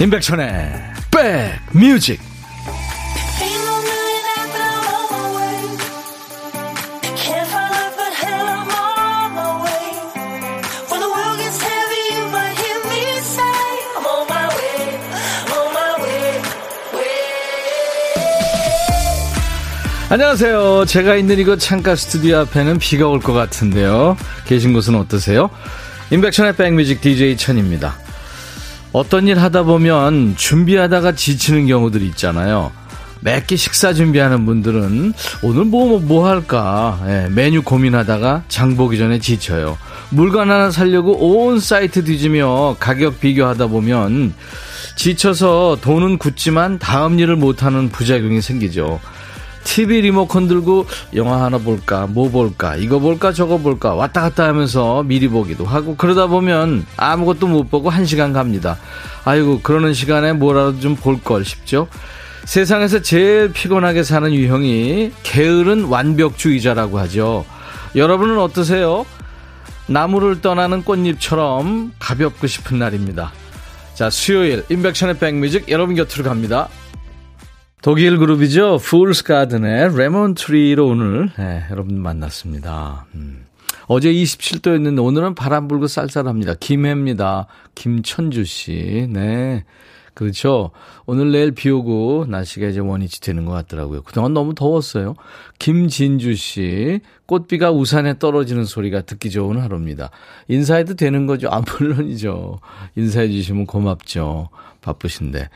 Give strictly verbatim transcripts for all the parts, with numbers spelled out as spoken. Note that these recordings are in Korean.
임백천의 백뮤직. 안녕하세요. 제가 있는 이곳 창가 스튜디오 앞에는 비가 올 것 같은데요. 계신 곳은 어떠세요? 임백천의 백뮤직 디제이 천입니다. 어떤 일 하다 보면 준비하다가 지치는 경우들이 있잖아요. 매끼 식사 준비하는 분들은 오늘 뭐, 뭐 할까? 예, 메뉴 고민하다가 장 보기 전에 지쳐요. 물건 하나 사려고 온 사이트 뒤지며 가격 비교하다 보면 지쳐서 돈은 굳지만 다음 일을 못하는 부작용이 생기죠. 티비 리모컨 들고 영화 하나 볼까, 뭐 볼까, 이거 볼까, 저거 볼까 왔다 갔다 하면서 미리 보기도 하고, 그러다 보면 아무것도 못 보고 한 시간 갑니다. 아이고, 그러는 시간에 뭐라도 좀 볼 걸 싶죠. 세상에서 제일 피곤하게 사는 유형이 게으른 완벽주의자라고 하죠. 여러분은 어떠세요? 나무를 떠나는 꽃잎처럼 가볍고 싶은 날입니다. 자, 수요일 인백션의 백뮤직 여러분 곁으로 갑니다. 독일 그룹이죠. Fool's Garden의 레몬 트리로 오늘 네, 여러분 만났습니다. 음. 어제 이십칠 도였는데 오늘은 바람 불고 쌀쌀합니다. 김해입니다. 김천주 씨. 네. 그렇죠. 오늘 내일 비 오고 날씨가 이제 원위치 되는 것 같더라고요. 그동안 너무 더웠어요. 김진주 씨. 꽃비가 우산에 떨어지는 소리가 듣기 좋은 하루입니다. 인사해도 되는 거죠. 아, 물론이죠. 인사해 주시면 고맙죠. 바쁘신데.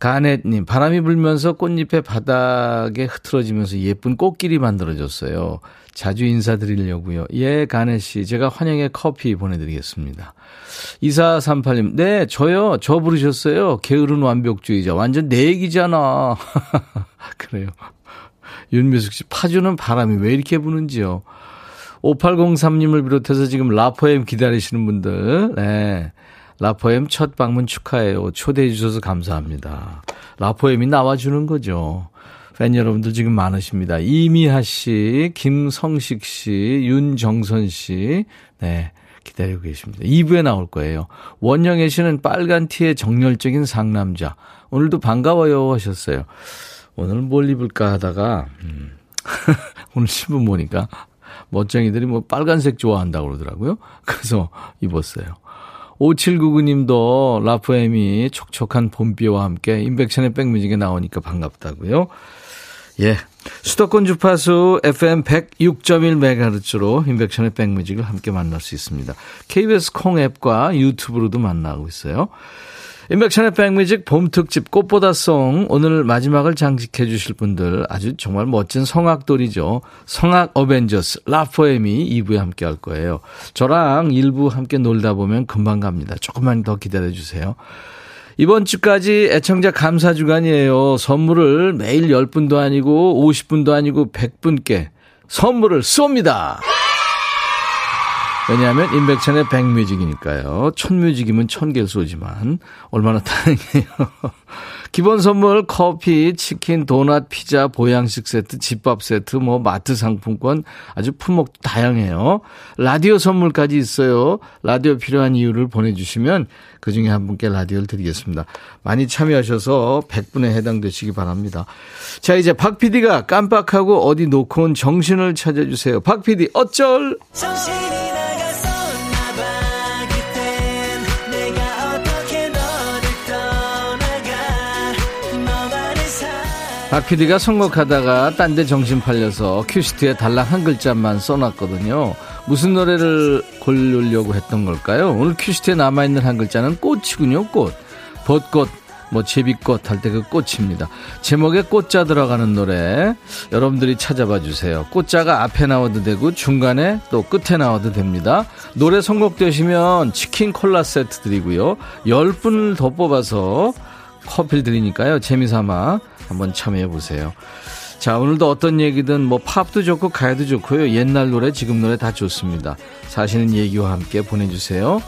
가넷님, 바람이 불면서 꽃잎의 바닥에 흐트러지면서 예쁜 꽃길이 만들어졌어요. 자주 인사드리려고요. 예, 가넷씨, 제가 환영의 커피 보내드리겠습니다. 이사삼팔 님, 네, 저요. 저 부르셨어요. 게으른 완벽주의자. 완전 내 얘기잖아. 그래요. 윤미숙씨, 파주는 바람이 왜 이렇게 부는지요. 오팔공삼 님을 비롯해서 지금 라포엠 기다리시는 분들, 네. 라포엠 첫 방문 축하해요. 초대해 주셔서 감사합니다. 라포엠이 나와주는 거죠. 팬 여러분들 지금 많으십니다. 이미하 씨, 김성식 씨, 윤정선 씨. 네, 기다리고 계십니다. 이 부에 나올 거예요. 원영애 씨는 빨간 티의 정열적인 상남자. 오늘도 반가워요 하셨어요. 오늘 뭘 입을까 하다가 음. 오늘 신문 보니까 멋쟁이들이 뭐 빨간색 좋아한다고 그러더라고요. 그래서 입었어요. 오칠구구 님도 라프엠이 촉촉한 봄비와 함께 인백션의 백뮤직에 나오니까 반갑다고요. 예, 수도권 주파수 에프엠 백육 점 일 메가헤르츠로 인백션의 백뮤직을 함께 만날 수 있습니다. 케이비에스 콩 앱과 유튜브로도 만나고 있어요. 인백션의 백뮤직 봄특집 꽃보다송, 오늘 마지막을 장식해 주실 분들 아주 정말 멋진 성악돌이죠. 성악 어벤져스 라포엠이 이 부에 함께 할 거예요. 저랑 일 부 함께 놀다 보면 금방 갑니다. 조금만 더 기다려 주세요. 이번 주까지 애청자 감사주간이에요. 선물을 매일 십 분도 아니고 오십 분도 아니고 백 분께 선물을 쏩니다. 왜냐하면 인백천의 백뮤직이니까요. 천뮤직이면 천 개를 쏘지만 얼마나 다행이에요. 기본 선물 커피, 치킨, 도넛, 피자, 보양식 세트, 집밥 세트, 뭐 마트 상품권 아주 품목도 다양해요. 라디오 선물까지 있어요. 라디오 필요한 이유를 보내주시면 그중에 한 분께 라디오를 드리겠습니다. 많이 참여하셔서 백 분에 해당되시기 바랍니다. 자, 이제 박 피디가 깜빡하고 어디 놓고 온 정신을 찾아주세요. 박 피디 어쩔? 정신이 박 피디가 선곡하다가 딴 데 정신 팔려서 큐시트에 달랑 한 글자만 써놨거든요. 무슨 노래를 고르려고 했던 걸까요? 오늘 큐시트에 남아있는 한 글자는 꽃이군요. 꽃, 벚꽃, 뭐 제비꽃 할 때 그 꽃입니다. 제목에 꽃자 들어가는 노래 여러분들이 찾아봐 주세요. 꽃자가 앞에 나와도 되고 중간에 또 끝에 나와도 됩니다. 노래 선곡되시면 치킨 콜라 세트 드리고요. 십 분을 더 뽑아서 커피를 드리니까요. 재미삼아 한번 참여해보세요. 자, 오늘도 어떤 얘기든 뭐 팝도 좋고 가요도 좋고요. 옛날 노래 지금 노래 다 좋습니다. 사시는 얘기와 함께 보내주세요.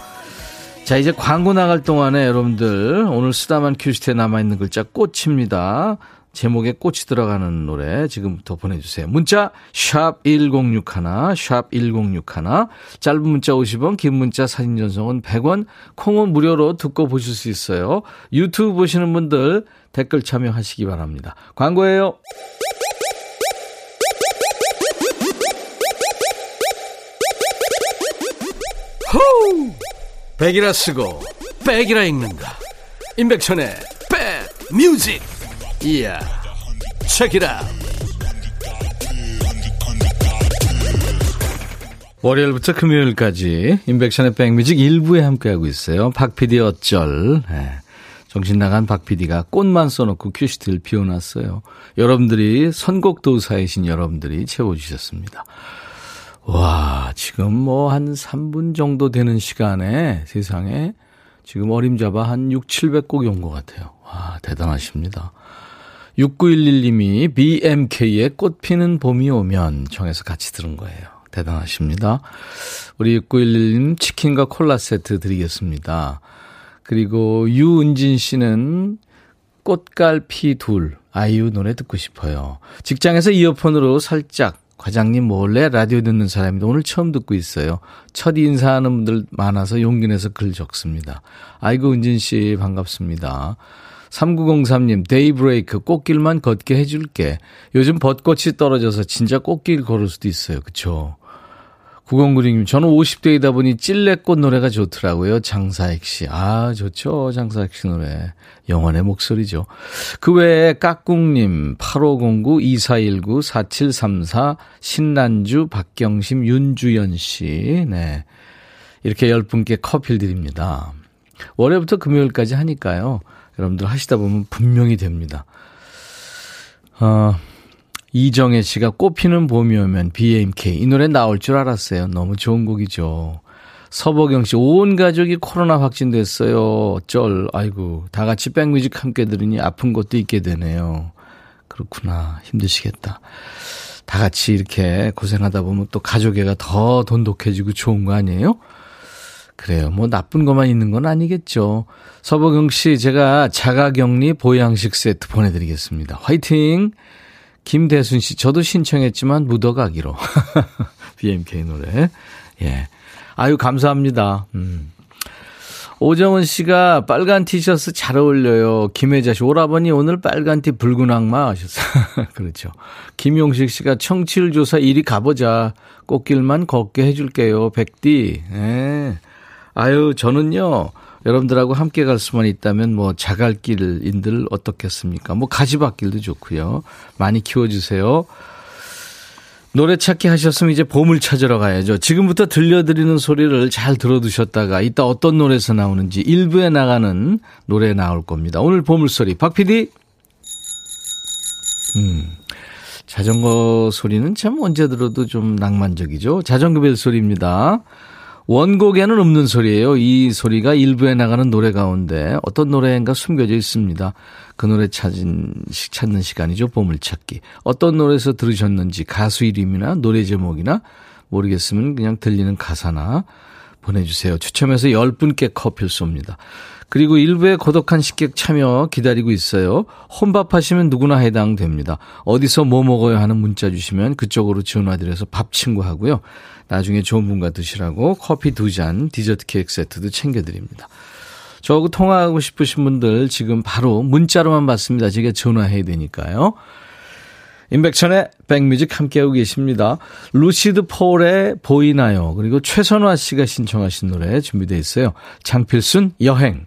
자, 이제 광고 나갈 동안에 여러분들 오늘 쓰다만 큐시트에 남아있는 글자 꽃입니다. 제목에 꽃이 들어가는 노래 지금부터 보내주세요. 문자 샵 일공육일, 샵 일공육일, 짧은 문자 오십 원, 긴 문자 사진 전송은 백 원, 콩은 무료로 듣고 보실 수 있어요. 유튜브 보시는 분들 댓글 참여하시기 바랍니다. 광고예요. 호우! 백이라 쓰고 백이라 읽는다. 임백천의 백뮤직. 이야, 책이라. 월요일부터 금요일까지 임백천의 백뮤직 일부에 함께하고 있어요. 박피디 어쩔. 네. 정신나간 박피디가 꽃만 써놓고 큐시트를 비워놨어요. 여러분들이 선곡도사이신 여러분들이 채워주셨습니다. 와, 지금 뭐 한 삼 분 정도 되는 시간에 세상에 지금 어림잡아 한 육칠백 곡이 온 것 같아요. 와, 대단하십니다. 육구일일 님이 비엠케이의 꽃피는 봄이 오면 청해서 같이 들은 거예요. 대단하십니다. 우리 육구일일 님 치킨과 콜라 세트 드리겠습니다. 그리고 유은진 씨는 꽃갈피 둘, 아이유 노래 듣고 싶어요. 직장에서 이어폰으로 살짝 과장님 몰래 라디오 듣는 사람인데 오늘 처음 듣고 있어요. 첫 인사하는 분들 많아서 용기 내서 글 적습니다. 아이고 은진 씨 반갑습니다. 삼구공삼 님 데이브레이크 꽃길만 걷게 해줄게. 요즘 벚꽃이 떨어져서 진짜 꽃길 걸을 수도 있어요. 그렇죠? 구공구육 님 저는 오십 대이다 보니 찔레꽃 노래가 좋더라고요. 장사익 씨. 아 좋죠. 장사익 씨 노래. 영원의 목소리죠. 그 외에 깍꿍님 팔오공구 이사일구 사칠삼사 신난주 박경심 윤주연 씨. 네 이렇게 열 분께 커피를 드립니다. 월요일부터 금요일까지 하니까요. 여러분들 하시다 보면 분명히 됩니다. 어... 이정혜 씨가 꽃피는 봄이 오면 비엠케이 이 노래 나올 줄 알았어요. 너무 좋은 곡이죠. 서보경 씨 온 가족이 코로나 확진됐어요. 쩔. 아이고 다 같이 백뮤직 함께 들으니 아픈 것도 있게 되네요. 그렇구나. 힘드시겠다. 다 같이 이렇게 고생하다 보면 또 가족애가 더 돈독해지고 좋은 거 아니에요? 그래요. 뭐 나쁜 것만 있는 건 아니겠죠. 서보경 씨 제가 자가격리 보양식 세트 보내드리겠습니다. 화이팅. 김대순 씨, 저도 신청했지만 묻어가기로. 비엠케이 노래. 예. 아유, 감사합니다. 음. 오정은 씨가 빨간 티셔츠 잘 어울려요. 김혜자 씨, 오라버니 오늘 빨간 티 붉은 악마 하셨어요. 그렇죠. 김용식 씨가 청취율 조사 일 위 가보자. 꽃길만 걷게 해줄게요. 백디. 예. 아유, 저는요. 여러분들하고 함께 갈 수만 있다면 뭐 자갈길인들 어떻겠습니까? 뭐 가지밭길도 좋고요. 많이 키워주세요. 노래 찾기 하셨으면 이제 봄을 찾으러 가야죠. 지금부터 들려드리는 소리를 잘 들어두셨다가 이따 어떤 노래에서 나오는지 일부에 나가는 노래 나올 겁니다. 오늘 보물소리 박피디. 음, 자전거 소리는 참 언제 들어도 좀 낭만적이죠. 자전거 벨 소리입니다. 원곡에는 없는 소리예요. 이 소리가 일부에 나가는 노래 가운데 어떤 노래인가 숨겨져 있습니다. 그 노래 찾은, 찾는 시간이죠. 보물찾기. 어떤 노래에서 들으셨는지 가수 이름이나 노래 제목이나 모르겠으면 그냥 들리는 가사나 보내주세요. 추첨해서 열 분께 커피를 쏩니다. 그리고 일부의 고독한 식객 참여 기다리고 있어요. 혼밥하시면 누구나 해당됩니다. 어디서 뭐 먹어야 하는 문자 주시면 그쪽으로 전화드려서 밥 친구하고요. 나중에 좋은 분과 드시라고 커피 두 잔, 디저트 케이크 세트도 챙겨드립니다. 저하고 통화하고 싶으신 분들 지금 바로 문자로만 받습니다. 제가 전화해야 되니까요. 임백천의 백뮤직 함께하고 계십니다. 루시드 폴의 보이나요? 그리고 최선화 씨가 신청하신 노래 준비되어 있어요. 장필순 여행.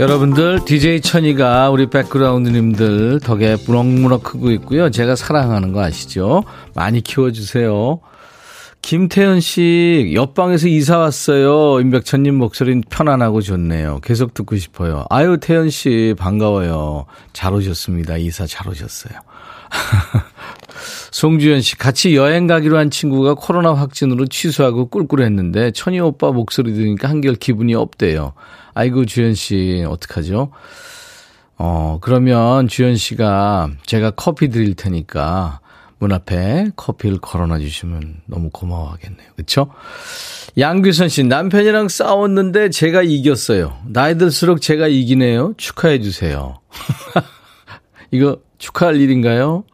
여러분들 디제이 천이가 우리 백그라운드님들 덕에 무럭무럭 크고 있고요. 제가 사랑하는 거 아시죠? 많이 키워주세요. 김태현 씨, 옆방에서 이사 왔어요. 임백천님 목소리는 편안하고 좋네요. 계속 듣고 싶어요. 아유, 태현 씨, 반가워요. 잘 오셨습니다. 이사 잘 오셨어요. 송주현 씨, 같이 여행 가기로 한 친구가 코로나 확진으로 취소하고 꿀꿀했는데, 천희 오빠 목소리 들으니까 한결 기분이 업대요. 아이고, 주현 씨, 어떡하죠? 어, 그러면 주현 씨가 제가 커피 드릴 테니까, 문 앞에 커피를 걸어놔 주시면 너무 고마워하겠네요. 그렇죠? 양규선 씨, 남편이랑 싸웠는데 제가 이겼어요. 나이 들수록 제가 이기네요. 축하해 주세요. 이거 축하할 일인가요?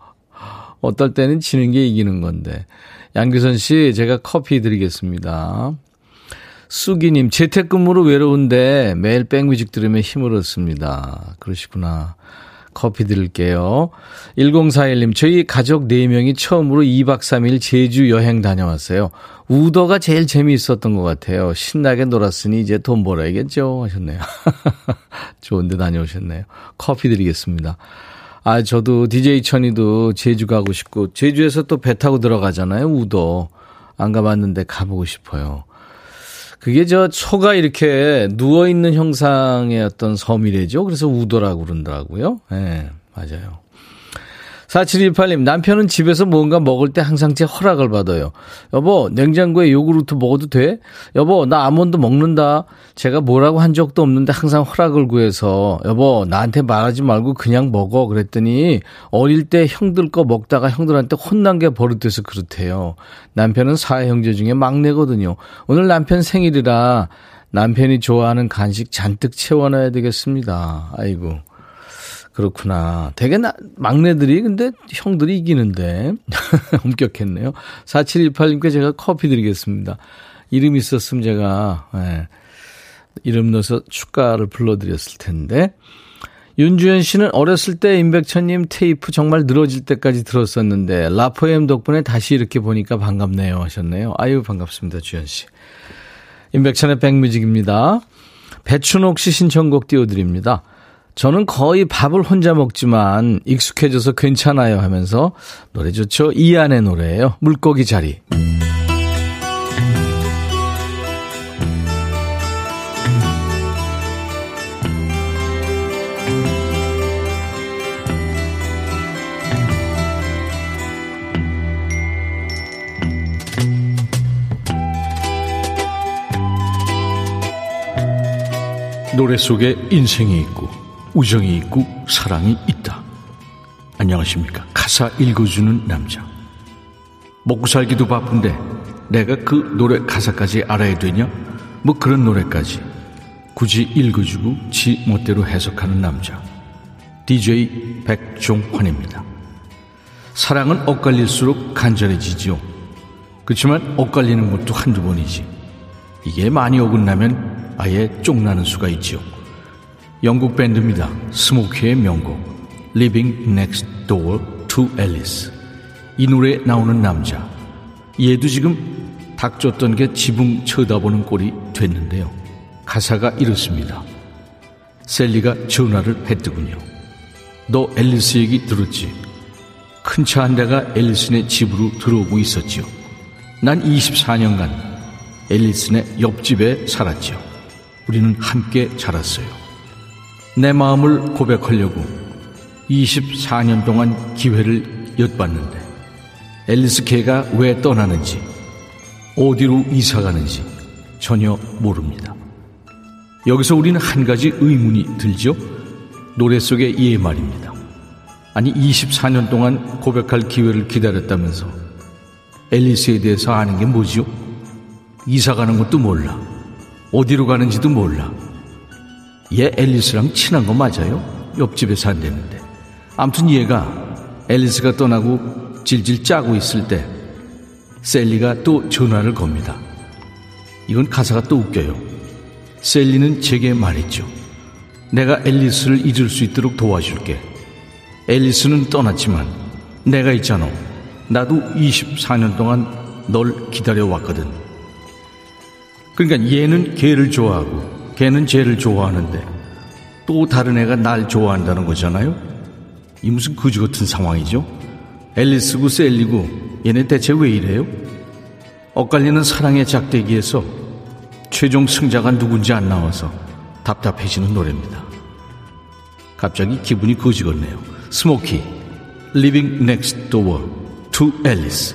어떨 때는 지는 게 이기는 건데. 양규선 씨, 제가 커피 드리겠습니다. 수기님, 재택근무로 외로운데 매일 백뮤직 들으면 힘을 얻습니다. 그러시구나. 커피 드릴게요. 일공사일 님, 저희 가족 네 명이 처음으로 이박 삼일 제주 여행 다녀왔어요. 우도가 제일 재미있었던 것 같아요. 신나게 놀았으니 이제 돈 벌어야겠죠 하셨네요. 좋은데 다녀오셨네요. 커피 드리겠습니다. 아, 저도 디제이 천이도 제주 가고 싶고, 제주에서 또 배 타고 들어가잖아요. 우도. 안 가봤는데 가보고 싶어요. 그게 저 소가 이렇게 누워있는 형상의 어떤 섬이래죠. 그래서 우도라고 그러더라고요. 예, 네, 맞아요. 사칠이팔 님, 남편은 집에서 뭔가 먹을 때 항상 제 허락을 받아요. 여보, 냉장고에 요구르트 먹어도 돼? 여보, 나 아몬드 먹는다. 제가 뭐라고 한 적도 없는데 항상 허락을 구해서, 여보, 나한테 말하지 말고 그냥 먹어. 그랬더니 어릴 때 형들 거 먹다가 형들한테 혼난 게 버릇돼서 그렇대요. 남편은 사형제 중에 막내거든요. 오늘 남편 생일이라 남편이 좋아하는 간식 잔뜩 채워놔야 되겠습니다. 아이고. 그렇구나. 되게 나, 막내들이, 근데 형들이 이기는데. 엄격했네요. 사칠이팔 님께 제가 커피 드리겠습니다. 이름 있었으면 제가, 예, 이름 넣어서 축가를 불러드렸을 텐데. 윤주현 씨는 어렸을 때 임백천님 테이프 정말 늘어질 때까지 들었었는데, 라포엠 덕분에 다시 이렇게 보니까 반갑네요 하셨네요. 아유, 반갑습니다, 주현 씨. 임백천의 백뮤직입니다. 배춘옥 씨 신청곡 띄워드립니다. 저는 거의 밥을 혼자 먹지만 익숙해져서 괜찮아요 하면서 노래 좋죠. 이안의 노래예요. 물고기 자리. 노래 속에 인생이 있고 우정이 있고 사랑이 있다. 안녕하십니까. 가사 읽어주는 남자. 먹고 살기도 바쁜데 내가 그 노래 가사까지 알아야 되냐? 뭐 그런 노래까지 굳이 읽어주고 지 멋대로 해석하는 남자. 디제이 백종환입니다. 사랑은 엇갈릴수록 간절해지지요. 그렇지만 엇갈리는 것도 한두 번이지. 이게 많이 어긋나면 아예 쪽나는 수가 있지요. 영국 밴드입니다. 스모키의 명곡 Living Next Door to Alice. 이 노래에 나오는 남자. 얘도 지금 닥쳤던 게 지붕 쳐다보는 꼴이 됐는데요. 가사가 이렇습니다. 셀리가 전화를 했더군요. 너 앨리스 얘기 들었지? 큰 차 한 대가 앨리슨의 집으로 들어오고 있었지요. 난 이십사년간 앨리슨의 옆집에 살았지요. 우리는 함께 자랐어요. 내 마음을 고백하려고 이십사년 동안 기회를 엿봤는데 앨리스 걔가 왜 떠나는지 어디로 이사가는지 전혀 모릅니다. 여기서 우리는 한 가지 의문이 들죠. 노래 속의 예 말입니다. 아니, 이십사년 동안 고백할 기회를 기다렸다면서 앨리스에 대해서 아는 게 뭐지요? 이사가는 것도 몰라. 어디로 가는지도 몰라. 얘 앨리스랑 친한 거 맞아요? 옆집에 산다는데. 아무튼 얘가 앨리스가 떠나고 질질 짜고 있을 때 셀리가 또 전화를 겁니다. 이건 가사가 또 웃겨요. 셀리는 제게 말했죠. 내가 앨리스를 잊을 수 있도록 도와줄게. 앨리스는 떠났지만 내가 있잖아. 나도 이십사년 동안 널 기다려왔거든. 그러니까 얘는 걔를 좋아하고 걔는 쟤를 좋아하는데 또 다른 애가 날 좋아한다는 거잖아요. 이 무슨 거지 같은 상황이죠. 앨리스고 셀리고 얘네 대체 왜 이래요? 엇갈리는 사랑의 작대기에서 최종 승자가 누군지 안 나와서 답답해지는 노래입니다. 갑자기 기분이 거지같네요. 스모키, Living Next Door to Alice.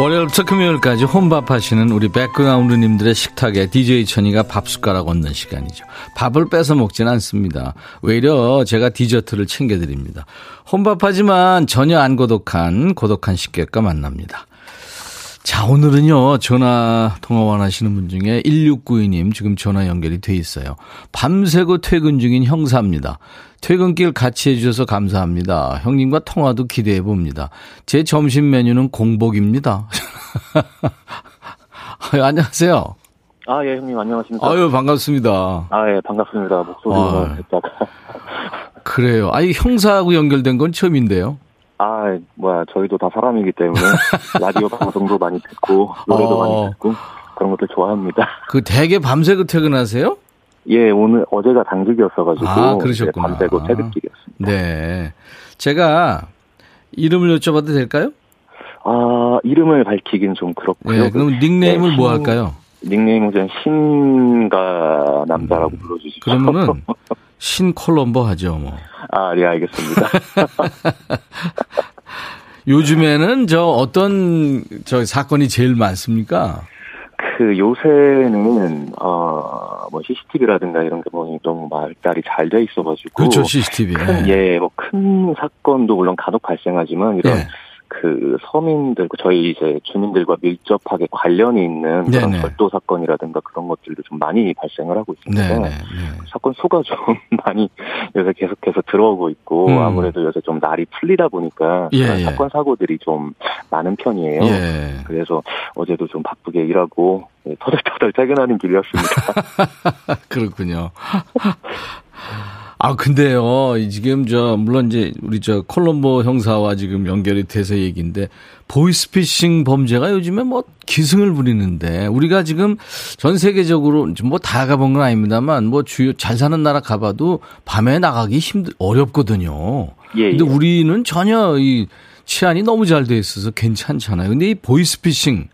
월요일부터 금요일까지 혼밥하시는 우리 백그라운드님들의 식탁에 디제이 천이가 밥 숟가락 얹는 시간이죠. 밥을 뺏어 먹진 않습니다. 오히려 제가 디저트를 챙겨드립니다. 혼밥하지만 전혀 안 고독한 고독한 식객과 만납니다. 자, 오늘은요, 전화 통화 원하시는 분 중에 일육구이 님 지금 전화 연결이 돼 있어요. 밤새고 퇴근 중인 형사입니다. 퇴근길 같이 해주셔서 감사합니다. 형님과 통화도 기대해 봅니다. 제 점심 메뉴는 공복입니다. 아유, 안녕하세요. 아, 예, 형님, 안녕하십니까. 아유, 반갑습니다. 아, 예, 반갑습니다. 목소리가 됐다고. 그래요. 아니, 형사하고 연결된 건 처음인데요. 아, 뭐야, 저희도 다 사람이기 때문에 라디오 방송도 많이 듣고 노래도 어... 많이 듣고 그런 것들 좋아합니다. 그 되게 밤새고 퇴근하세요? 예, 오늘 어제가 당직이었어가지고. 아, 그러셨구나. 네, 밤새고 퇴근길이었습니다. 네, 제가 이름을 여쭤봐도 될까요? 아, 이름을 밝히긴 좀 그렇고요. 네, 그럼 닉네임을 네, 뭐 할까요? 닉네임은 그냥 신가 남자라고 음, 불러주시죠. 그러면은 신 콜럼버 하죠, 뭐. 아, 네, 알겠습니다. 요즘에는 저 어떤 저 사건이 제일 많습니까? 그 요새는 어 뭐 씨씨티비라든가 이런 게 보니 너무 말달이 잘 돼 있어가지고. 그렇죠, 씨씨티비. 큰, 예, 뭐 큰 사건도 물론 간혹 발생하지만 이런. 예. 그 서민들, 저희 이제 주민들과 밀접하게 관련이 있는 그런 절도 사건이라든가 그런 것들도 좀 많이 발생을 하고 있습니다. 사건 수가 좀 많이 요새 계속해서 들어오고 있고 음. 아무래도 요새 좀 날이 풀리다 보니까 예, 그런 사건 사고들이 좀 많은 편이에요. 예. 그래서 어제도 좀 바쁘게 일하고 터덜터덜 퇴근하는 길이었습니다. 그렇군요. 아, 근데요, 지금 저, 물론 이제 우리 저 콜럼버 형사와 지금 연결이 돼서 얘기인데, 보이스피싱 범죄가 요즘에 뭐 기승을 부리는데, 우리가 지금 전 세계적으로 뭐 다 가본 건 아닙니다만, 뭐 주요 잘 사는 나라 가봐도 밤에 나가기 힘들, 어렵거든요. 예. 근데 예. 우리는 전혀 이 치안이 너무 잘 돼 있어서 괜찮잖아요. 근데 이 보이스피싱,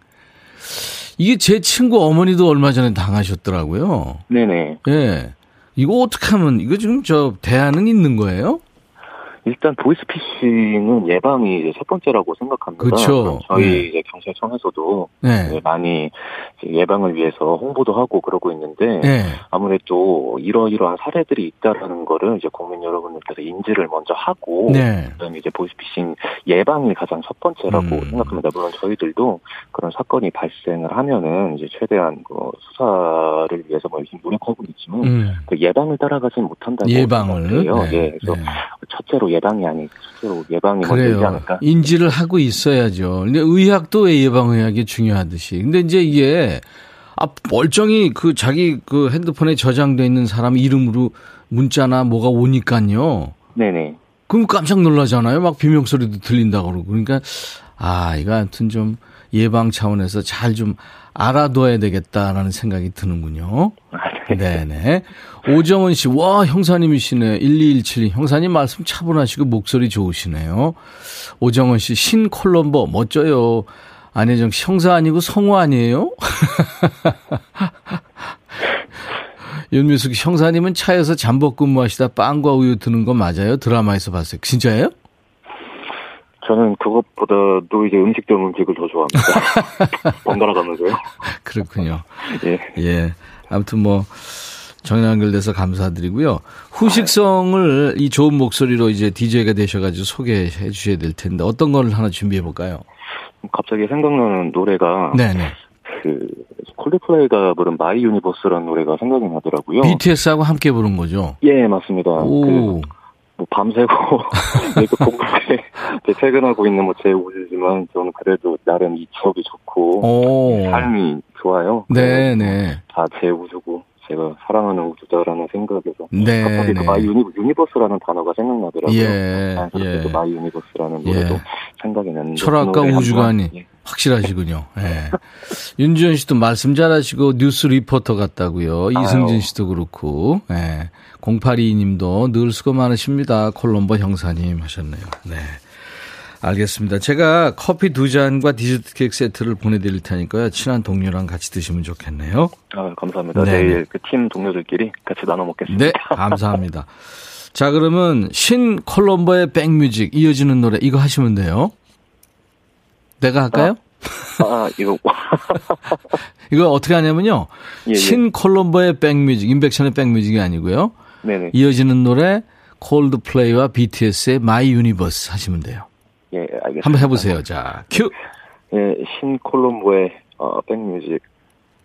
이게 제 친구 어머니도 얼마 전에 당하셨더라고요. 네네. 예. 이거 어떻게 하면, 이거 지금 저 대안은 있는 거예요? 일단 보이스피싱은 예방이 이제 첫 번째라고 생각합니다. 그렇죠. 저희 네. 이제 경찰청에서도 네. 많이 예방을 위해서 홍보도 하고 그러고 있는데 네. 아무래도 이러이러한 사례들이 있다라는 거를 이제 국민 여러분들께서 인지를 먼저 하고 네. 그다음에 이제 보이스피싱 예방이 가장 첫 번째라고 음. 생각합니다. 물론 저희들도 그런 사건이 발생을 하면은 이제 최대한 그 수사를 위해서 뭐 열심히 노력하고 있지만 음. 그 예방을 따라가지는 못한다는 거예요. 예방을. 네. 예. 그래서 네. 첫째로 예방이 아니, 실제로 예방이 먼저 되지 않을까? 인지를 하고 있어야죠. 근데 의학도 예방의학이 중요하듯이. 근데 이제 이게, 아, 멀쩡히 그 자기 그 핸드폰에 저장되어 있는 사람 이름으로 문자나 뭐가 오니까요. 네네. 그럼 깜짝 놀라잖아요. 막 비명소리도 들린다고 그러고. 그러니까, 아, 이거 아무튼 좀 예방 차원에서 잘 좀 알아둬야 되겠다라는 생각이 드는군요. 네네. 오정은 씨, 와, 형사님이시네. 일이일칠 이. 형사님 말씀 차분하시고 목소리 좋으시네요. 오정은 씨, 신 콜럼버, 멋져요. 안혜정 씨, 형사 아니고 성우 아니에요? 윤미숙 씨, 형사님은 차에서 잠복 근무하시다 빵과 우유 드는 거 맞아요? 드라마에서 봤어요. 진짜예요? 저는 그것보다도 이제 음식 전 음식을 더 좋아합니다. 번갈아 가면서요. 그렇군요. 예. 예. 아무튼 뭐 전화 연결돼서 감사드리고요. 후식성을 이 좋은 목소리로 이제 디제이가 되셔가지고 소개해 주셔야 될 텐데 어떤 걸 하나 준비해 볼까요? 갑자기 생각나는 노래가 네네. 그 콜드플레이가 부른 마이 유니버스라는 노래가 생각이 나더라고요. 비티에스하고 함께 부른 거죠? 예, 맞습니다. 오. 그 뭐 밤새고 미국 공부에 퇴근하고 있는 뭐 제 오지지만 저는 그래도 나름 이 직업이 좋고 오. 삶이 좋아요. 네네. 다 제 우주고 제가 사랑하는 우주다라는 생각에서 네, 갑자기 네. 마이 유니, 유니버스라는 단어가 생각나더라고요. 예, 예. 또 마이 유니버스라는 노래도 예. 생각이 났는데 철학과 우주관이 예. 확실하시군요. 예. 윤지현 씨도 말씀 잘하시고 뉴스 리포터 같다고요. 아유. 이승진 씨도 그렇고 예. 공팔이이 님도 늘 수고 많으십니다. 콜롬버 형사님 하셨네요. 네. 알겠습니다. 제가 커피 두 잔과 디저트 케이크 세트를 보내드릴 테니까요. 친한 동료랑 같이 드시면 좋겠네요. 아, 감사합니다. 네. 내일 그 팀 동료들끼리 같이 나눠 먹겠습니다. 네, 감사합니다. 자, 그러면 신 콜럼버의 백뮤직 이어지는 노래 이거 하시면 돼요. 내가 할까요? 아, 아 이거. 이거 어떻게 하냐면요. 예, 예. 신 콜럼버의 백뮤직, 인백션의 백뮤직이 아니고요. 네네. 이어지는 노래 콜드플레이와 비티에스의 마이 유니버스 하시면 돼요. 예, 알겠습니다. 한번 해보세요. 자, 큐. 예, 신 콜롬보의 어, 백뮤직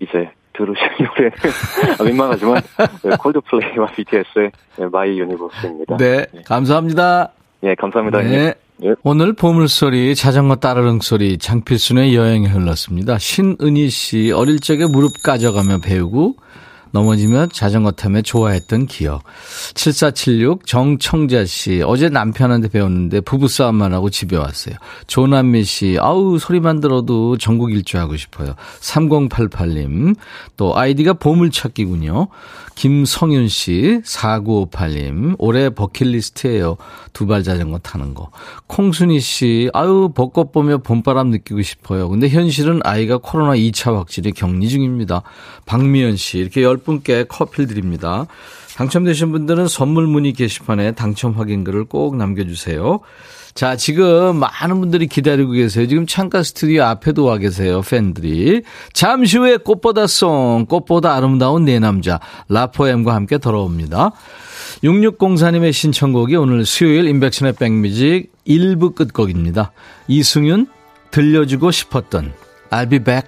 이제 들으실 노래 아, 민망하지만 네, 콜드플레이와 비티에스의 네, 마이 유니버스입니다. 네, 예. 감사합니다. 예, 감사합니다. 네. 예. 오늘 보물소리, 자전거 따르릉 소리, 장필순의 여행이 흘렀습니다. 신은희 씨 어릴 적에 무릎 까져가며 배우고 넘어지면 자전거 타며 좋아했던 기억. 칠사칠육 정청자 씨. 어제 남편한테 배웠는데 부부싸움만 하고 집에 왔어요. 조남미 씨. 아우 소리만 들어도 전국 일주하고 싶어요. 삼공팔팔 님. 또 아이디가 보물찾기군요. 김성윤 씨. 사구오팔 님. 올해 버킷리스트예요. 두발 자전거 타는 거. 콩순이 씨. 아유 벚꽃 보며 봄바람 느끼고 싶어요. 근데 현실은 아이가 코로나 이 차 확진에 격리 중입니다. 박미연 씨. 이렇게 열 분께 커피를 드립니다. 당첨되신 분들은 선물 문의 게시판에 당첨 확인글을 꼭 남겨주세요. 자, 지금 많은 분들이 기다리고 계세요. 지금 창가 스튜디오 앞에도 와 계세요. 팬들이. 잠시 후에 꽃보다 송, 꽃보다 아름다운 네 남자 라포엠과 함께 돌아옵니다. 육육공사 님의 신청곡이 오늘 수요일 인백션의 백뮤직 일 부 끝곡입니다. 이승윤 들려주고 싶었던 I'll be back.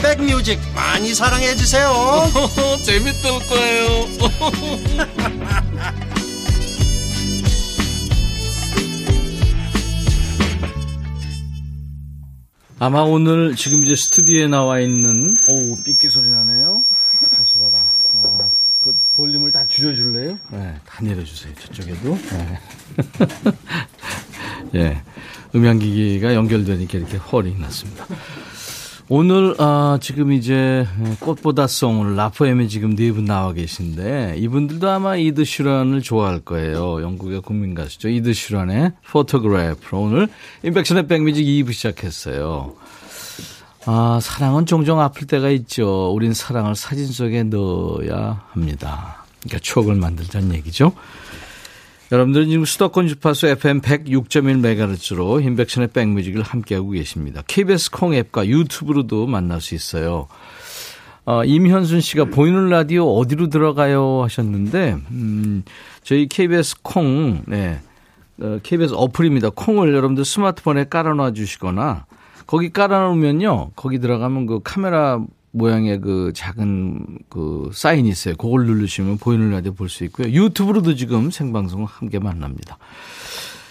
백뮤직 많이 사랑해 주세요. 재밌을 거예요. 아마 오늘 지금 이제 스튜디오에 나와 있는 어우 삐끼 소리 나네요. 가수 봐라. 어, 그 볼륨을 다 줄여줄래요? 네, 다 내려주세요. 저쪽에도. 네. 예, 음향기기가 연결되니까 이렇게 허리 났습니다. 오늘 아, 지금 이제 꽃보다 송을 라포엠에 지금 네 분 나와 계신데 이분들도 아마 이드 슈란을 좋아할 거예요. 영국의 국민 가수죠. 이드 슈란의 포토그래프로 오늘 인백션의 백뮤직 이 부 시작했어요. 아, 사랑은 종종 아플 때가 있죠. 우린 사랑을 사진 속에 넣어야 합니다. 그러니까 추억을 만들자는 얘기죠. 여러분들은 지금 수도권 주파수 에프엠 백육 점 일 메가헤르츠로 인백션의 백뮤직을 함께하고 계십니다. 케이비에스 콩 앱과 유튜브로도 만날 수 있어요. 어, 임현순 씨가 보이는 라디오 어디로 들어가요 하셨는데 음, 저희 케이비에스 콩, 네, 케이비에스 어플입니다. 콩을 여러분들 스마트폰에 깔아놔 주시거나 거기 깔아놓으면요. 거기 들어가면 그 카메라 모양의 그 작은 그 사인이 있어요. 그걸 누르시면 보이는 라디오 볼 수 있고요. 유튜브로도 지금 생방송을 함께 만납니다.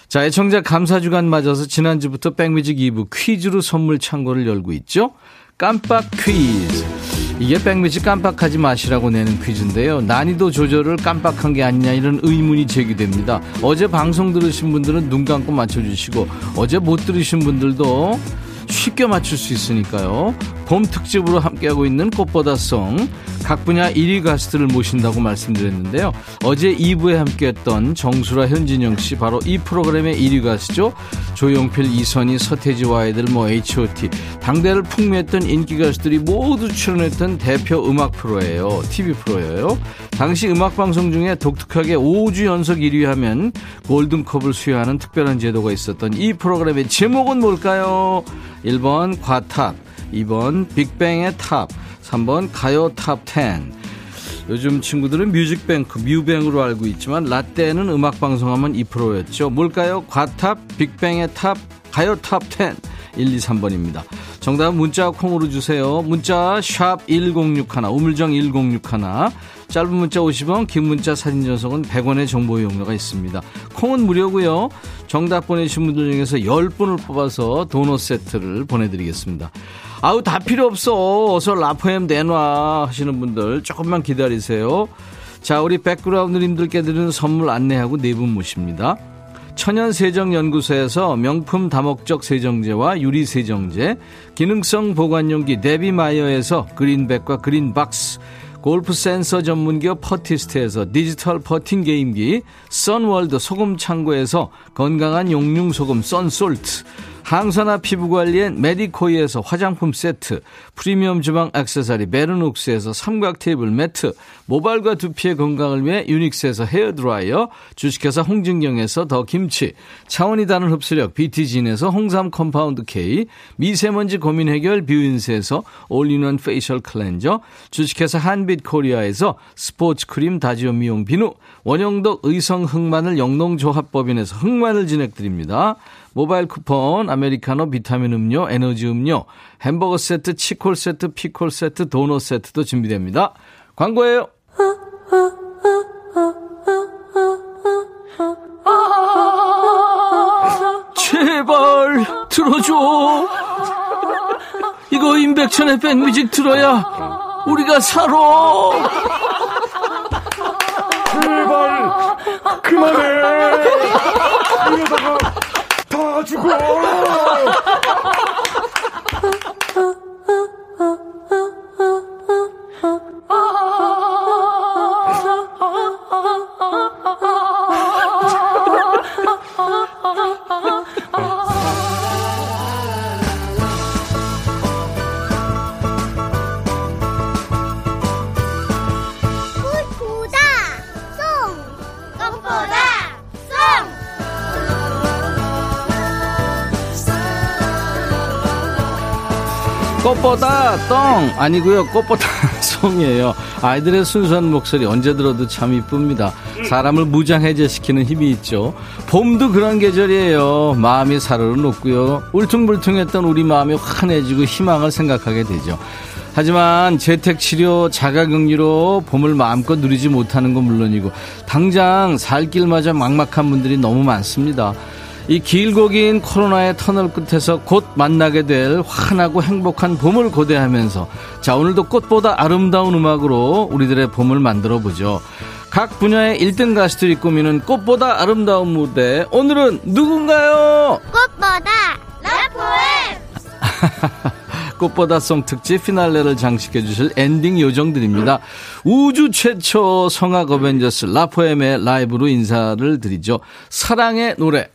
자, 애청자 감사주간 맞아서 지난주부터 백뮤직 이 부 퀴즈로 선물 창고를 열고 있죠. 깜빡 퀴즈. 이게 백뮤직 깜빡하지 마시라고 내는 퀴즈인데요. 난이도 조절을 깜빡한 게 아니냐 이런 의문이 제기됩니다. 어제 방송 들으신 분들은 눈 감고 맞춰주시고 어제 못 들으신 분들도 쉽게 맞출 수 있으니까요. 봄 특집으로 함께하고 있는 꽃보다송, 각 분야 일 위 가수들을 모신다고 말씀드렸는데요. 어제 이 부에 함께했던 정수라, 현진영씨, 바로 이 프로그램의 일 위 가수죠. 조용필, 이선희, 서태지와 아이들, 뭐 에이치 오 티 당대를 풍미했던 인기 가수들이 모두 출연했던 대표 음악 프로예요. 티비 프로예요. 당시 음악방송 중에 독특하게 오 주 연속 일 위 하면 골든컵을 수여하는 특별한 제도가 있었던 이 프로그램의 제목은 뭘까요? 일 번 과탑, 이 번 빅뱅의 탑, 삼 번 가요 탑십. 요즘 친구들은 뮤직뱅크, 뮤뱅으로 알고 있지만 라떼는 음악방송하면 이 프로였죠. 뭘까요? 과탑, 빅뱅의 탑, 가요 탑십. 일, 이, 삼 번입니다. 정답은 문자 콩으로 주세요. 문자 샵 일공육일, 우물정 일공육일. 짧은 문자 오십 원, 긴 문자 사진 전송은 백 원의 정보 이용료가 있습니다. 콩은 무료고요. 정답 보내신 분들 중에서 십 분을 뽑아서 도넛 세트를 보내드리겠습니다. 아우, 다 필요 없어, 어서 라포엠 내놔 하시는 분들 조금만 기다리세요. 자, 우리 백그라운드님들께 드리는 선물 안내하고 네 분 모십니다. 천연세정연구소에서 명품 다목적 세정제와 유리세정제, 기능성 보관용기 데비마이어에서 그린백과 그린박스, 골프센서 전문기업 퍼티스트에서 디지털 퍼팅 게임기, 선월드 소금창고에서 건강한 용융소금 썬솔트, 항산화 피부관리엔 메디코이에서 화장품 세트, 프리미엄 주방 액세서리 베르녹스에서 삼각 테이블 매트, 모발과 두피의 건강을 위해 유닉스에서 헤어드라이어, 주식회사 홍진경에서 더김치, 차원이 다른 흡수력 비티진에서 홍삼 컴파운드 K, 미세먼지 고민 해결 뷰인스에서 올인원 페이셜 클렌저, 주식회사 한빛코리아에서 스포츠 크림 다지오 미용 비누, 원영덕 의성 흑마늘 영농조합법인에서 흑마늘 진행드립니다. 모바일 쿠폰, 아메리카노, 비타민 음료, 에너지 음료, 햄버거 세트, 치콜 세트, 피콜 세트, 도넛 세트도 준비됩니다. 광고예요. 제발 들어줘. 이거 임백천의 백뮤직 들어야 우리가 살아. 제발 그만해. 이러다가 다 죽어. 꽃보다 똥 아니고요, 꽃보다 송이에요. 아이들의 순수한 목소리 언제 들어도 참 이쁩니다. 사람을 무장해제시키는 힘이 있죠. 봄도 그런 계절이에요. 마음이 사르르 녹고요, 울퉁불퉁했던 우리 마음이 환해지고 희망을 생각하게 되죠. 하지만 재택치료, 자가격리로 봄을 마음껏 누리지 못하는 건 물론이고 당장 살 길마저 막막한 분들이 너무 많습니다. 이 길고 긴 코로나의 터널 끝에서 곧 만나게 될 환하고 행복한 봄을 고대하면서, 자, 오늘도 꽃보다 아름다운 음악으로 우리들의 봄을 만들어보죠. 각 분야의 일 등 가수들이 꾸미는 꽃보다 아름다운 무대, 오늘은 누군가요? 꽃보다 라포엠! 꽃보다송 특집 피날레를 장식해주실 엔딩 요정들입니다. 우주 최초 성악 어벤져스 라포엠의 라이브로 인사를 드리죠. 사랑의 노래.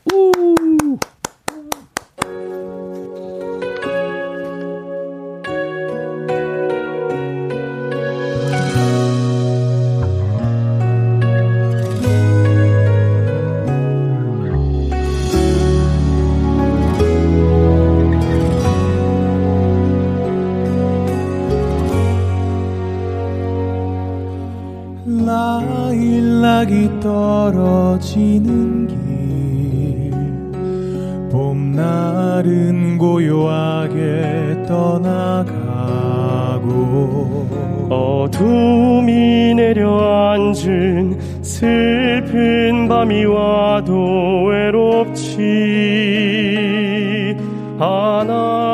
떨어지는 길, 봄날은 고요하게 떠나가고 어둠이 내려앉은 슬픈 밤이 와도 외롭지 않아.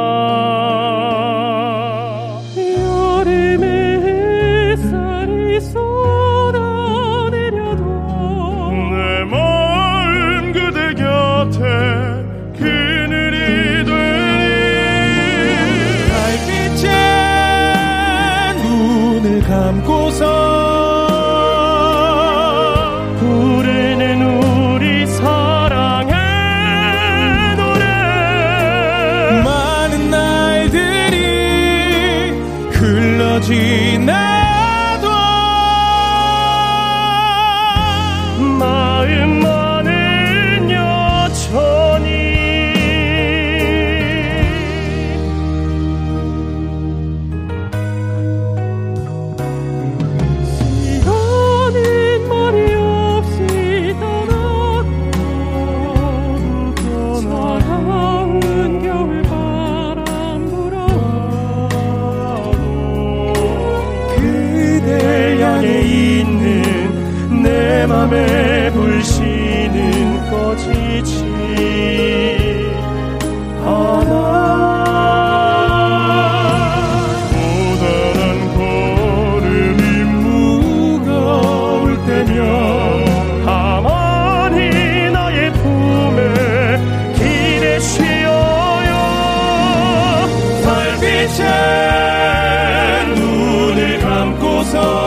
그늘이 되니 달빛에 지치 않아. 고단한 걸음이 무거울 때면 가만히 나의 품에 기대 쉬어요. 달빛에 눈을 감고서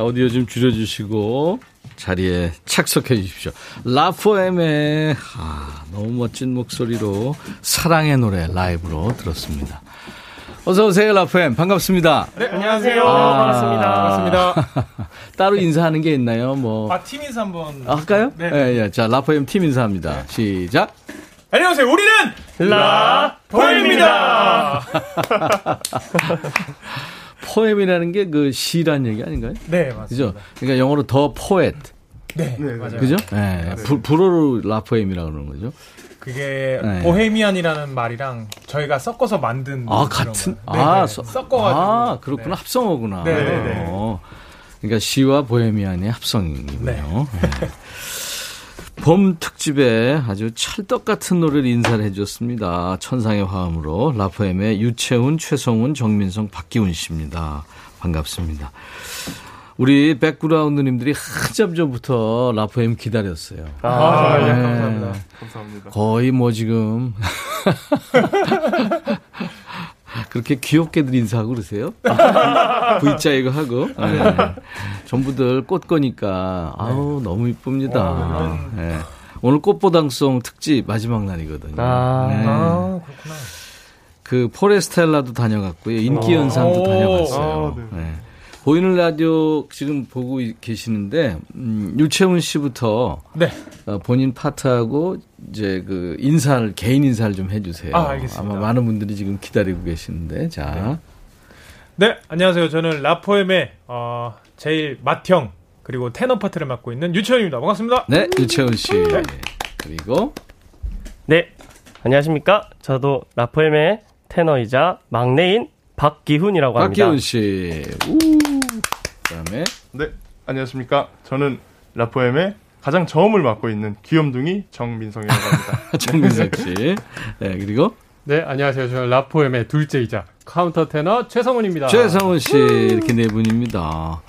오디오 좀 줄여주시고 자리에 착석해 주십시오. 라포엠의 아, 너무 멋진 목소리로 사랑의 노래 라이브로 들었습니다. 어서 오세요, 라포엠. 반갑습니다. 네, 안녕하세요. 아, 반갑습니다. 반갑습니다. 따로 인사하는 게 있나요? 뭐 아, 팀 인사 한번 할까요? 네. 예, 예. 자, 라포엠 팀 인사합니다. 네. 시작. 안녕하세요. 우리는 라포엠입니다. 포엠이라는 게 그 시란 얘기 아닌가요? 네, 맞습니다. 그죠? 그러니까 영어로 더 포엣. 네, 네, 맞아요. 그죠? 네, 네. 불어로 라포엠이라고 그러는 거죠. 그게 네. 보헤미안이라는 말이랑 저희가 섞어서 만든 아, 같은 네, 아, 네. 섞어가지고. 아, 그렇구나. 네. 합성어구나. 네, 네, 네. 어. 그러니까 시와 보헤미안의 합성이군요. 네. 네. 봄 특집에 아주 찰떡 같은 노래를 인사를 해줬습니다. 천상의 화음으로 라포엠의 유채훈, 최성훈, 정민성, 박기훈 씨입니다. 반갑습니다. 우리 백그라운드님들이 한참 전부터 라포엠 기다렸어요. 아, 아 네. 감사합니다. 감사합니다. 거의 뭐 지금 그렇게 귀엽게들 인사하고 그러세요? V자 이거 하고 네. 전부들 꽃 거니까 아우 네. 너무 이쁩니다. 오, 네. 네. 오늘 꽃보당송 특집 마지막 날이거든요. 아, 네. 아 그렇구나. 그 포레스텔라도 다녀갔고요. 인기 연상도 다녀갔어요. 아, 네. 네. 보이는 라디오 지금 보고 계시는데 음, 유채훈 씨부터 네. 어, 본인 파트하고 이제 그 인사를 개인 인사를 좀 해주세요. 아, 알겠습니다. 아마 많은 분들이 지금 기다리고 계시는데 자. 네, 네 안녕하세요. 저는 라포엠의 어, 제일 맏형 그리고 테너 파트를 맡고 있는 유채훈입니다. 반갑습니다. 네 유채훈 씨 네. 그리고 네 안녕하십니까. 저도 라포엠의 테너이자 막내인 박기훈이라고 합니다. 박기훈 씨. 우. 그다음에 네 안녕하십니까. 저는 라포엠의 가장 저음을 맡고 있는 귀염둥이 정민성이라고 합니다. 정민성 씨. 네 그리고 네 안녕하세요. 저는 라포엠의 둘째이자 카운터 테너 최성훈입니다. 최성훈 씨 이렇게 네 분입니다.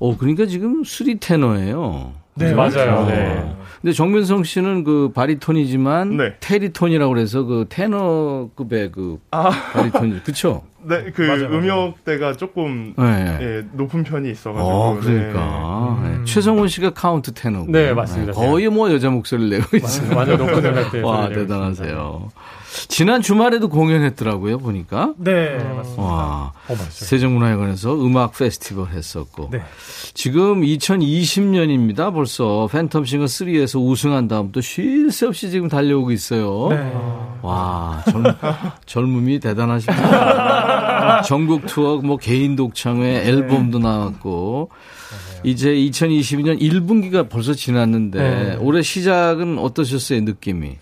오 그러니까 지금 쓰리 테너예요. 네 그렇죠? 맞아요. 네. 근데 정민성 씨는 그 바리톤이지만 네. 테리톤이라고 해서 그 테너급의 그 아. 바리톤이 그렇죠. 네, 그 맞아, 맞아. 음역대가 조금 네. 예, 높은 편이 있어가지고. 아, 그러니까 네. 음. 최성훈 씨가 카운트 테너고. 네, 맞습니다. 네, 거의 뭐 여자 목소리를 내고 있어요. 완전 높은 음역대. 와, 대단하세요. 있습니다. 지난 주말에도 공연했더라고요, 보니까. 네, 어, 맞습니다. 와, 어, 세종문화회관에서 음악 페스티벌 했었고. 네. 지금 이천이십 년입니다. 벌써 팬텀싱어 삼에서 우승한 다음 또 쉴 새 없이 지금 달려오고 있어요. 네. 와, 젊, 젊음이 대단하십니다. 전국 투어, 뭐 개인 독창회, 네. 앨범도 나왔고. 이제 이천이십이 년 일 분기가 벌써 지났는데 네. 올해 시작은 어떠셨어요, 느낌이?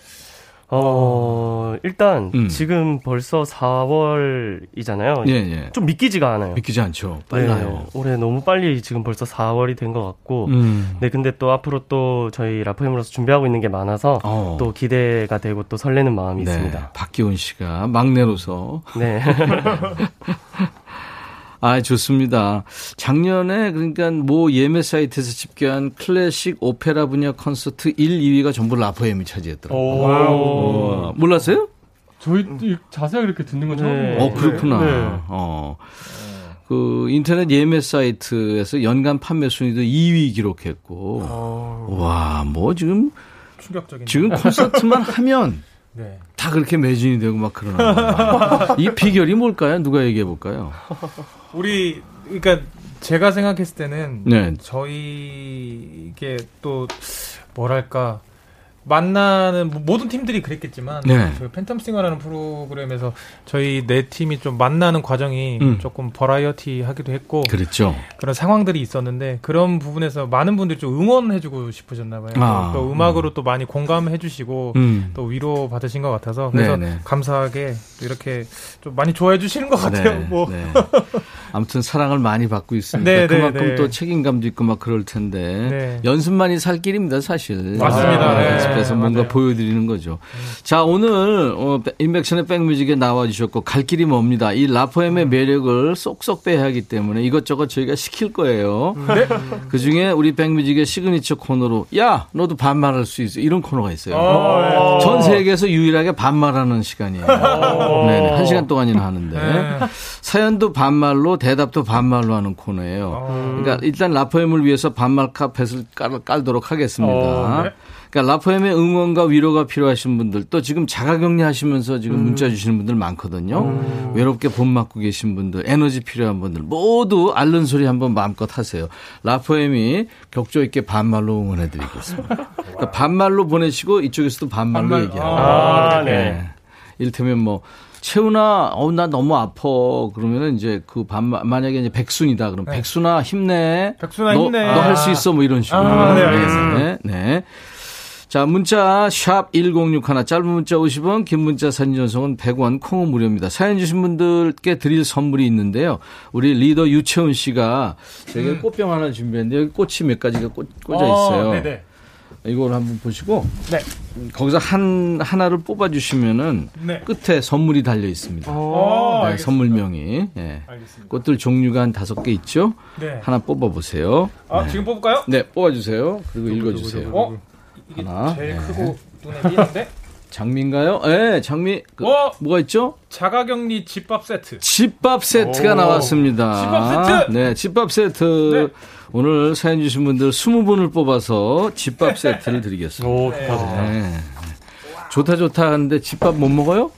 어, 일단 음. 지금 벌써 사월이잖아요. 예, 예. 좀 믿기지가 않아요. 믿기지 않죠. 빨라요. 네, 올해 너무 빨리 지금 벌써 사월이 된 것 같고 음. 네, 근데 또 앞으로 또 저희 라포엠으로서 준비하고 있는 게 많아서 어. 또 기대가 되고 또 설레는 마음이 네, 있습니다. 박기훈 씨가 막내로서. 네. 아, 좋습니다. 작년에 그러니까 뭐 예매 사이트에서 집계한 클래식 오페라 분야 콘서트 일, 이위가 전부 라포엠이 차지했더라고요. 몰랐어요? 저희 자세하게 이렇게 듣는 건 처음이에요. 네. 어, 그렇구나. 네. 어. 그 인터넷 예매 사이트에서 연간 판매 순위도 이 위 기록했고. 오. 와, 뭐 지금 충격적인 지금 콘서트만 하면 네. 다 그렇게 매진이 되고 막 그러나. 이 비결이 뭘까요? 누가 얘기해 볼까요? 우리 그러니까 제가 생각했을 때는 네. 저희 이게 또 뭐랄까 만나는 모든 팀들이 그랬겠지만 네. 저희 팬텀싱어라는 프로그램에서 저희 네 팀이 좀 만나는 과정이 음. 조금 버라이어티하기도 했고 그랬죠. 그런 상황들이 있었는데 그런 부분에서 많은 분들이 좀 응원해주고 싶으셨나봐요. 아, 또 음악으로 음. 또 많이 공감해주시고 음. 또 위로 받으신 것 같아서 그래서 네네. 감사하게 또 이렇게 좀 많이 좋아해 주시는 것 같아요. 네, 뭐 네. 아무튼 사랑을 많이 받고 있습니다. 네, 그만큼 네. 또 책임감도 있고 막 그럴 텐데 네. 연습만이 살 길입니다, 사실. 맞습니다. 아, 네. 그래서 뭔가 맞아요. 보여드리는 거죠. 네. 자, 오늘 어, 인백션의 백뮤직에 나와주셨고 갈 길이 멉니다. 이 라포엠의 매력을 쏙쏙 빼야 하기 때문에 이것저것 저희가 시킬 거예요. 네. 그중에 우리 백뮤직의 시그니처 코너로 야 너도 반말할 수 있어 이런 코너가 있어요. 오, 네. 전 세계에서 유일하게 반말하는 시간이에요. 네네, 한 시간 동안이나 하는데 네. 사연도 반말로 대답도 반말로 하는 코너예요. 오. 그러니까 일단 라포엠을 위해서 반말 카펫을 깔, 깔도록 하겠습니다. 오, 네. 그러니까 라포엠의 응원과 위로가 필요하신 분들 또 지금 자가격리 하시면서 지금 음. 문자 주시는 분들 많거든요. 음. 외롭게 본 맞고 계신 분들 에너지 필요한 분들 모두 앓는 소리 한번 마음껏 하세요. 라포엠이 격조 있게 반말로 응원해 드리겠습니다. 그러니까 반말로 보내시고 이쪽에서도 반말로 반말. 얘기하고 아, 네. 네. 이를테면 뭐 채훈아, 어, 나 너무 아파. 그러면은 이제 그 반말, 만약에 이제 백순이다. 그럼 네. 백순아, 힘내. 백순아, 너, 힘내. 너 할 수 있어. 뭐 이런 식으로. 아, 네, 알겠습니다. 네. 네. 자, 문자 샵 일공육일 짧은 문자 오십 원 긴 문자 사진 전송은 백 원 콩은 무료입니다. 사연 주신 분들께 드릴 선물이 있는데요. 우리 리더 유채훈 씨가 저희가 꽃병 하나 준비했는데 여기 꽃이 몇 가지가 꽂, 꽂아 있어요. 어, 네네. 이걸 한번 보시고 네. 거기서 한, 하나를 뽑아주시면은 네. 끝에 선물이 달려 있습니다. 오, 네, 선물명이 네. 알겠습니다. 꽃들 종류가 한 다섯 개 있죠. 네. 하나 뽑아보세요. 아, 네. 지금 뽑을까요? 네, 뽑아주세요. 그리고 누구, 읽어주세요. 누구, 누구, 누구. 어? 이게 하나, 제일 네. 크고 눈에 띄는데 장미인가요? 예, 네, 장미. 그, 어? 뭐가 있죠? 자가격리 집밥 세트. 집밥 세트가 오. 나왔습니다. 집밥 세트. 네, 집밥 세트. 네. 오늘 사연 주신 분들 이십 분을 뽑아서 집밥 세트를 드리겠습니다. 오, 좋다, 좋다. 네. 좋다, 좋다 하는데 집밥 못 먹어요?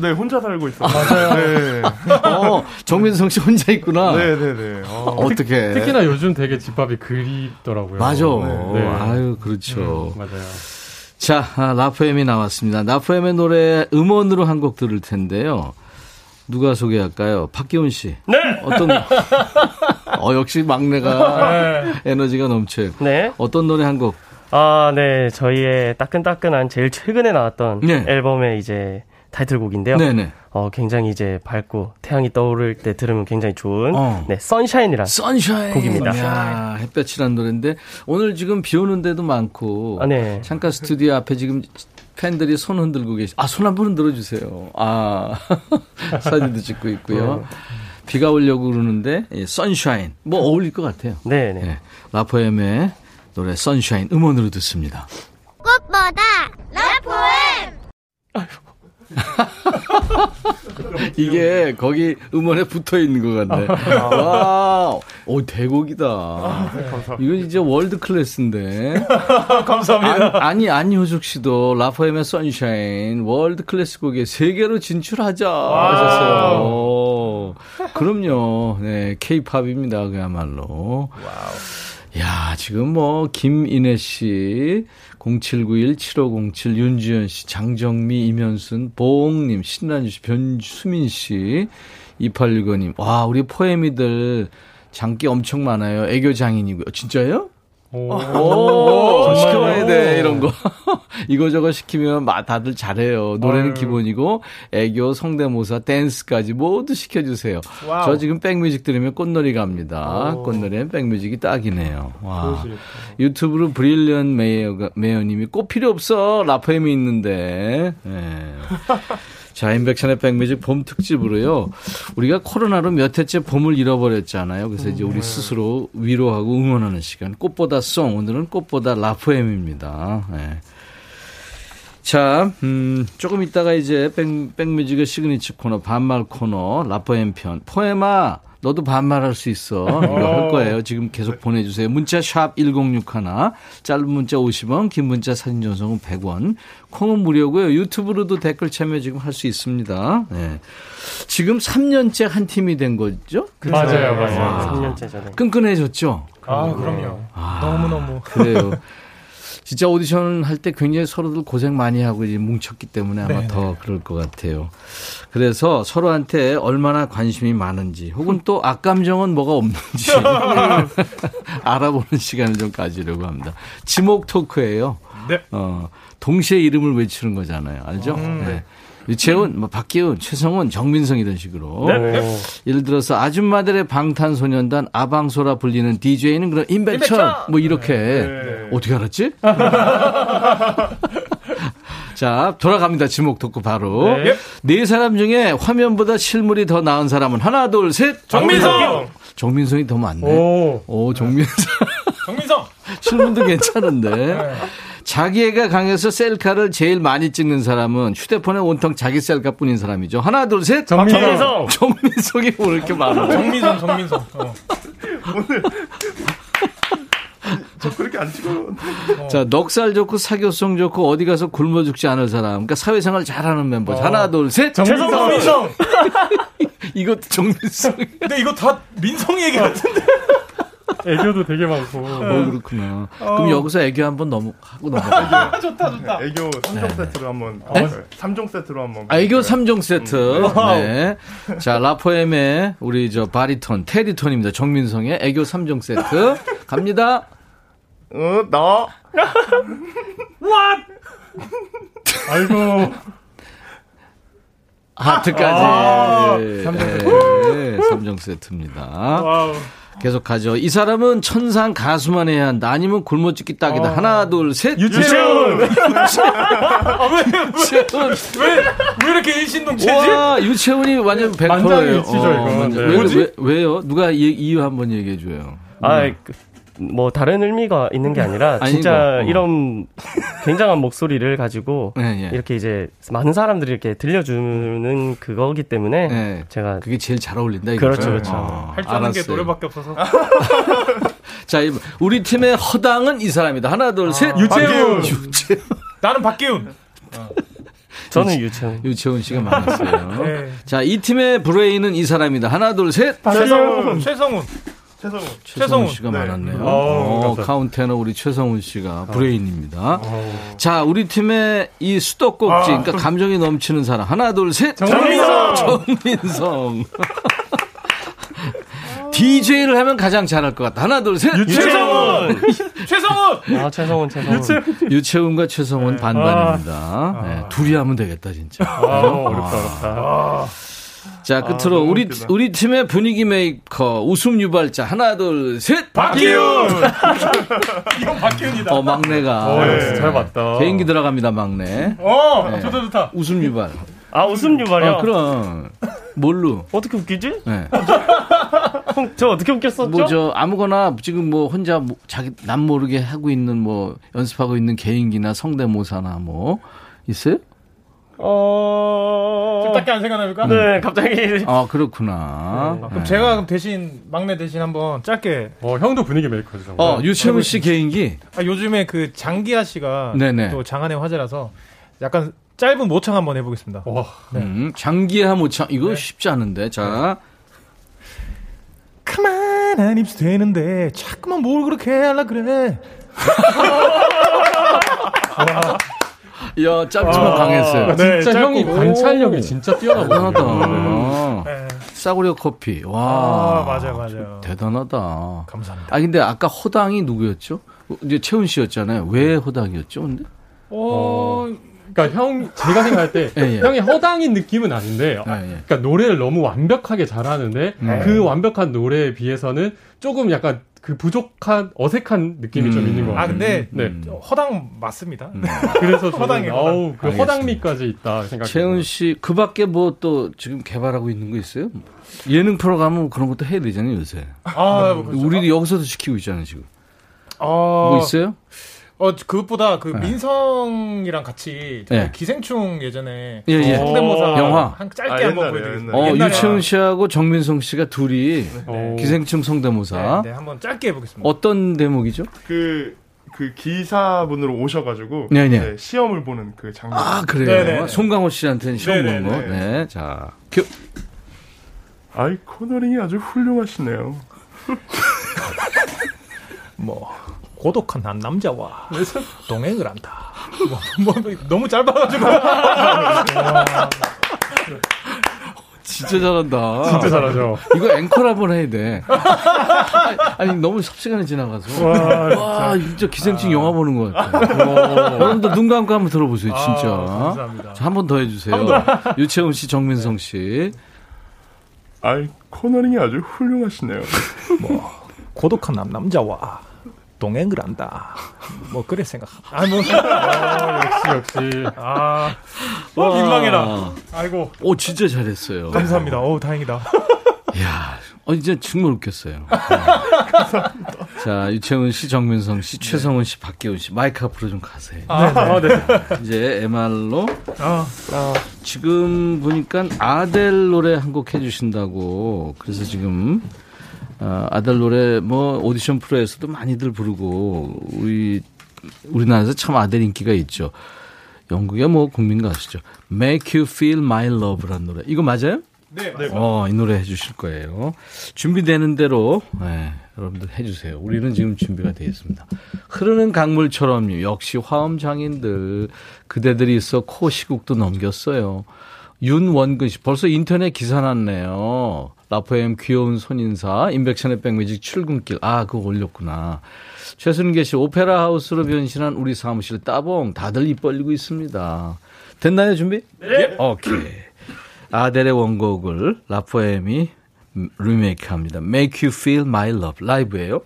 네, 혼자 살고 있어요. 맞아요. 네. 어, 정민성 씨 혼자 있구나. 네네네. 네, 네. 어, 어떻게? 특히나 요즘 되게 집밥이 그립더라고요. 맞아. 네. 네. 아유, 그렇죠. 네, 맞아요. 자, 아, 라포엠이 나왔습니다. 라포엠의 노래 음원으로 한 곡 들을 텐데요. 누가 소개할까요? 박기훈 씨. 네. 어떤 어 역시 막내가 네. 에너지가 넘쳐요. 네. 어떤 노래 한 곡? 아, 네. 저희의 따끈따끈한 제일 최근에 나왔던 네. 앨범의 이제 타이틀곡인데요. 네네. 어, 굉장히 이제 밝고 태양이 떠오를 때 들으면 굉장히 좋은 어. 네, 선샤인이라는 선샤인. 곡입니다. 이야, 햇볕이라는 노래인데 오늘 지금 비 오는 데도 많고 아, 네. 창가 스튜디오 앞에 지금 팬들이 손 흔들고 계시. 아, 손 한번 흔들어 주세요. 아, 사진도 찍고 있고요. 비가 오려고 그러는데 예, 선샤인 뭐 어울릴 것 같아요. 네, 네. 예, 라포엠의 노래 선샤인 음원으로 듣습니다. 꽃보다 라포엠. 아유. 이게 거기 음원에 붙어 있는 것 같네. 와, 오, 대곡이다. 아, 네, 감사합니다. 이건 진짜 월드 클래스인데. 감사합니다. 안, 아니, 안효숙 씨도 라포엠의 선샤인 월드 클래스곡에 세계로 진출하자 하셨어요. 오, 그럼요. 네, K-팝입니다. 그야말로. 와우. 야, 지금 뭐 김인혜 씨, 공칠구일 칠오공칠 윤지연 씨, 장정미, 임현순, 보옹님, 신란주 씨, 변수민 씨, 이팔육오 님. 와, 우리 포에미들 장기 엄청 많아요. 애교 장인이고요. 진짜요? 오, 오, 오 시켜봐야 돼, 이런 거. 이거저거 시키면 다들 잘해요. 노래는 음. 기본이고, 애교, 성대모사, 댄스까지 모두 시켜주세요. 와우. 저 지금 백뮤직 들으면 꽃놀이 갑니다. 오. 꽃놀이엔 백뮤직이 딱이네요. 와. 유튜브로 브릴리언 메이어가, 메이어님이 꽃 필요 없어. 라포엠이 있는데. 네. 자, 인백션의 백뮤직 봄 특집으로요. 우리가 코로나로 몇 해째 봄을 잃어버렸잖아요. 그래서 이제 우리 스스로 위로하고 응원하는 시간. 꽃보다 송. 오늘은 꽃보다 라포엠입니다. 네. 자, 음, 조금 있다가 이제 백, 백뮤직의 시그니처 코너, 반말 코너, 라포엠 편. 포엠아, 너도 반말할 수 있어. 이거 할 거예요. 지금 계속 보내주세요. 문자 샵 일공육일, 짧은 문자 오십 원, 긴 문자 사진 전송은 백 원. 콩은 무료고요. 유튜브로도 댓글 참여 지금 할 수 있습니다. 네. 지금 삼 년째 한 팀이 된 거죠? 맞아요. 맞아요. 와, 삼 년째 전에. 끈끈해졌죠? 아, 그럼요. 아, 너무너무. 그래요. 진짜 오디션 할 때 굉장히 서로들 고생 많이 하고 이제 뭉쳤기 때문에 아마 네네. 더 그럴 것 같아요. 그래서 서로한테 얼마나 관심이 많은지 혹은 또 악감정은 뭐가 없는지 알아보는 시간을 좀 가지려고 합니다. 지목 토크예요. 네. 어, 동시에 이름을 외치는 거잖아요. 알죠? 음, 네. 유채훈, 뭐 박기훈, 최성훈, 정민성 이런 식으로. 네. 예를 들어서 아줌마들의 방탄소년단 아방소라 불리는 디제이는 그런 임백천 뭐 이렇게. 네. 어떻게 알았지? 자, 돌아갑니다. 지목 듣고 바로. 네. 네 사람 중에 화면보다 실물이 더 나은 사람은 하나, 둘, 셋. 정민성. 정민성이 더 많네. 오, 오 정민성. 정민성. 실물도 괜찮은데. 네. 자기애가 강해서 셀카를 제일 많이 찍는 사람은 휴대폰에 온통 자기 셀카뿐인 사람이죠. 하나, 둘, 셋. 정민성. 정민성이 왜 이렇게 많아? 정민성, 정민성. 어. 오늘 저 그렇게 안 찍어. 어. 자, 넉살 좋고 사교성 좋고 어디 가서 굶어 죽지 않을 사람. 그러니까 사회생활 잘하는 멤버. 어. 하나, 둘, 셋. 정민성. 정민성. 이것도 정민성. 근데 이거 다 민성 얘기 같은데. 애교도 되게 많고. 어, 그렇구나. 어. 그럼 여기서 애교 한번 넘어, 하고 넘어가요. 좋다, 좋다. 애교 삼 종 세트로 한 번. 네? 삼 종 세트로 한 번. 아, 애교 삼 종 세트. 음. 네. 자, 라포엠의 우리 저 바리톤, 테리톤입니다. 정민성의 애교 삼 종 세트. 갑니다. 어, 너. What? 아이고. 하트까지. 아, 삼 종 세트. 네, 삼 종 세트입니다. 와우. 계속 가죠. 이 사람은 천상 가수만 해야 한다. 아니면 굶어 죽기 딱이다. 어. 하나, 둘, 셋. 유채훈. 유채훈. 왜, 왜 이렇게 일신동체지? 와, 유채훈이 완전 백 퍼센트예요. 어, 네. 왜, 왜, 왜요? 누가 이, 이유 한번 얘기해 줘요. 아, 음. 그, 뭐 다른 의미가 있는 게 아니라 진짜 어. 이런 굉장한 목소리를 가지고 네, 예. 이렇게 이제 많은 사람들이 이렇게 들려주는 그거기 때문에 네. 제가 그게 제일 잘 어울린다 이거죠. 그렇죠, 그렇죠. 어, 할 줄 아는 게 노래밖에 없어서. 자, 우리 팀의 허당은 이 사람이다. 하나, 둘, 아, 셋. 유채훈. 유채훈. 나는 박기훈. 어. 저는 유채훈. 유채훈 씨가 많았어요. 네. 자, 이 팀의 브레인은 이 사람이다. 하나, 둘, 셋. 최성훈. 최성훈. 최성훈. 최성훈 씨가 네. 많았네요. 어, 카운테너 우리 최성훈 씨가 브레인입니다. 오. 자, 우리 팀의 이 수도꼭지, 아. 그러니까 감정이 넘치는 사람. 하나, 둘, 셋. 정민성. 정민성. 디제이를 하면 가장 잘할 것 같다. 하나, 둘, 셋. 유채훈. 최성훈. 아, 최성훈, 최성훈. 유채훈. 유채훈과 최성훈 네. 반반입니다. 아. 네, 둘이 하면 되겠다, 진짜. 아, 어렵다, 어렵다. 아. 자, 끝으로 아, 우리 웃기다. 우리 팀의 분위기 메이커 웃음 유발자 하나, 둘, 셋. 박기훈. 이건 박기훈이다. 어, 막내가 오, 예. 잘 봤다. 개인기 들어갑니다, 막내. 어, 네. 좋다, 좋다. 웃음 유발. 아, 웃음 유발이요? 어, 그럼 뭘로? 어떻게 웃기지? 네. 저 어떻게 웃겼었죠? 뭐 저 아무거나 지금 뭐 혼자 뭐 자기 남 모르게 하고 있는 뭐 연습하고 있는 개인기나 성대모사나 뭐 있어요? 어. 갑자기 안 생각납니까? 음. 네, 갑자기. 아, 그렇구나. 네. 네. 그럼 제가 그럼 대신, 막내 대신 한번 짧게. 어, 형도 분위기 메이커죠. 어, 유채훈 씨 개인기? 아, 요즘에 그 장기하 씨가 네네. 또 장안의 화제라서 약간 짧은 모창 한번 해보겠습니다. 와. 네. 음, 장기하 모창, 이거 네. 쉽지 않은데. 자. 네. 그만 안 입수 되는데 자꾸만 뭘 그렇게 하려 그래. 야, 짧지만 강했어요. 네, 진짜 형이 관찰력이 진짜 뛰어나다. 네. 싸구려 커피. 와, 아, 맞아요, 맞아요. 대단하다. 감사합니다. 아 근데 아까 허당이 누구였죠? 이제 채훈 씨였잖아요. 왜 허당이었죠, 근데? 어. 어... 그러니까 형 제가 생각할 때 예, 예. 형이 허당인 느낌은 아닌데 아, 예. 그러니까 노래를 너무 완벽하게 잘하는데 음. 그 완벽한 노래에 비해서는 조금 약간 그 부족한 어색한 느낌이 음. 좀 있는 것 같아요. 아 근데 네. 음. 허당 맞습니다. 음. 그래서 허당이 아우 그 허당미까지 있다 생각. 채은 씨 그밖에 뭐 또 지금 개발하고 있는 거 있어요? 예능 프로그램은 그런 것도 해야 되잖아요 요새. 아 음. 그렇죠. 우리도 여기서도 지키고 있잖아요 지금. 아... 뭐 있어요? 어 그것보다 그 네. 민성이랑 같이 네. 기생충 예전에 예, 예. 성대모사 영화 한 짧게 아, 한번 보여드리겠습니다. 어, 유치훈 씨하고 정민성 씨가 둘이 네. 기생충 성대모사 네, 네, 한번 짧게 해보겠습니다. 어떤 대목이죠? 그, 그 기사분으로 오셔가지고 네, 네. 네, 시험을 보는 그 장면. 아 그래요? 네, 네. 송강호 씨한테는 시험 네, 보는 네, 거. 네, 네. 네. 자, 큐. 아이 코너링이 아주 훌륭하시네요. 뭐. 고독한 한 남자와 동행을 한다. 뭐, 뭐, 너무 짧아가지고. 진짜 잘한다. 진짜 잘하죠. 이거 앵콜 한번 해야 돼. 아니, 아니 너무 섭시간이 지나가서. 와, 진짜, 와, 진짜 기생충 아. 영화 보는 것 같아. 여러분들 눈 감고 한번 들어보세요, 진짜. 아, 감사합니다. 한 번 더 해주세요. 유채훈 씨, 정민성 씨. 아이, 코너링이 아주 훌륭하시네요. 뭐, 고독한 한 남자와. 동행을 한다. 뭐 그래 생각. 아, 뭐. 아, 역시 역시. 아, 어, 민망해라. 아이고. 오, 진짜 잘했어요. 감사합니다. 오, 다행이다. 이야, 어, 이제 정말 웃겼어요. 감사합니다. 자, 유채훈 씨, 정민성 씨, 최성훈 씨, 박기훈 씨, 마이크 앞으로 좀 가세요. 아, 아 네. 이제 엠알로. 아, 아. 지금 보니까 아델 노래 한 곡 해주신다고. 그래서 지금. 아, 아델 노래 뭐 오디션 프로에서도 많이들 부르고 우리 우리나라에서 참 아델 인기가 있죠. 영국의 뭐 국민 가수죠. Make You Feel My Love라는 노래. 이거 맞아요? 네, 맞아요. 어, 이 노래 해주실 거예요. 준비되는 대로 네, 여러분들 해주세요. 우리는 지금 준비가 되어 있습니다. 흐르는 강물처럼 역시 화음 장인들 그대들이 있어 코 시국도 넘겼어요. 윤원근 씨 벌써 인터넷 기사 났네요. 라포엠 귀여운 손인사 인백천의 백뮤직 출근길 아 그거 올렸구나. 최순계 씨 오페라 하우스로 변신한 우리 사무실 따봉 다들 입 벌리고 있습니다. 됐나요 준비? 네. 오케이. 아델의 원곡을 라포엠이 리메이크합니다. Make You Feel My Love 라이브예요.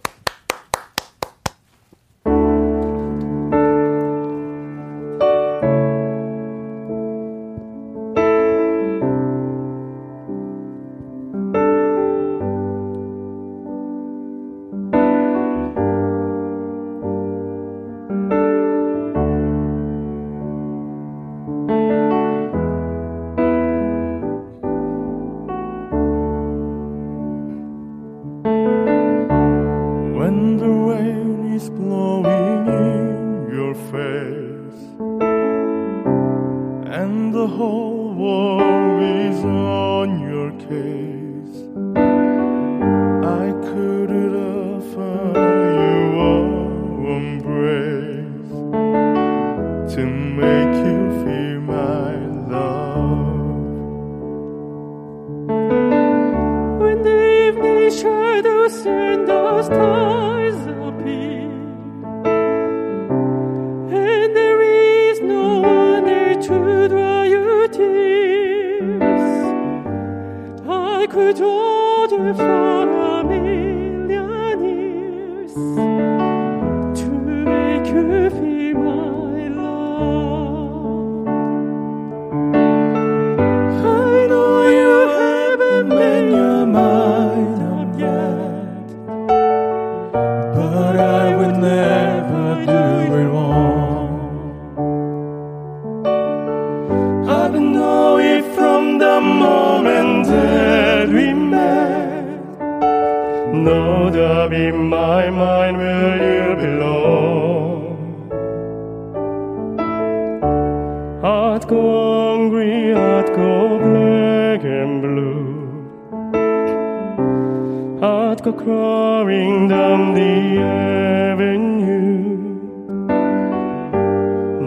I in my mind will you belong? I'd go angry, I'd go black and blue. I'd go crawling down the avenue.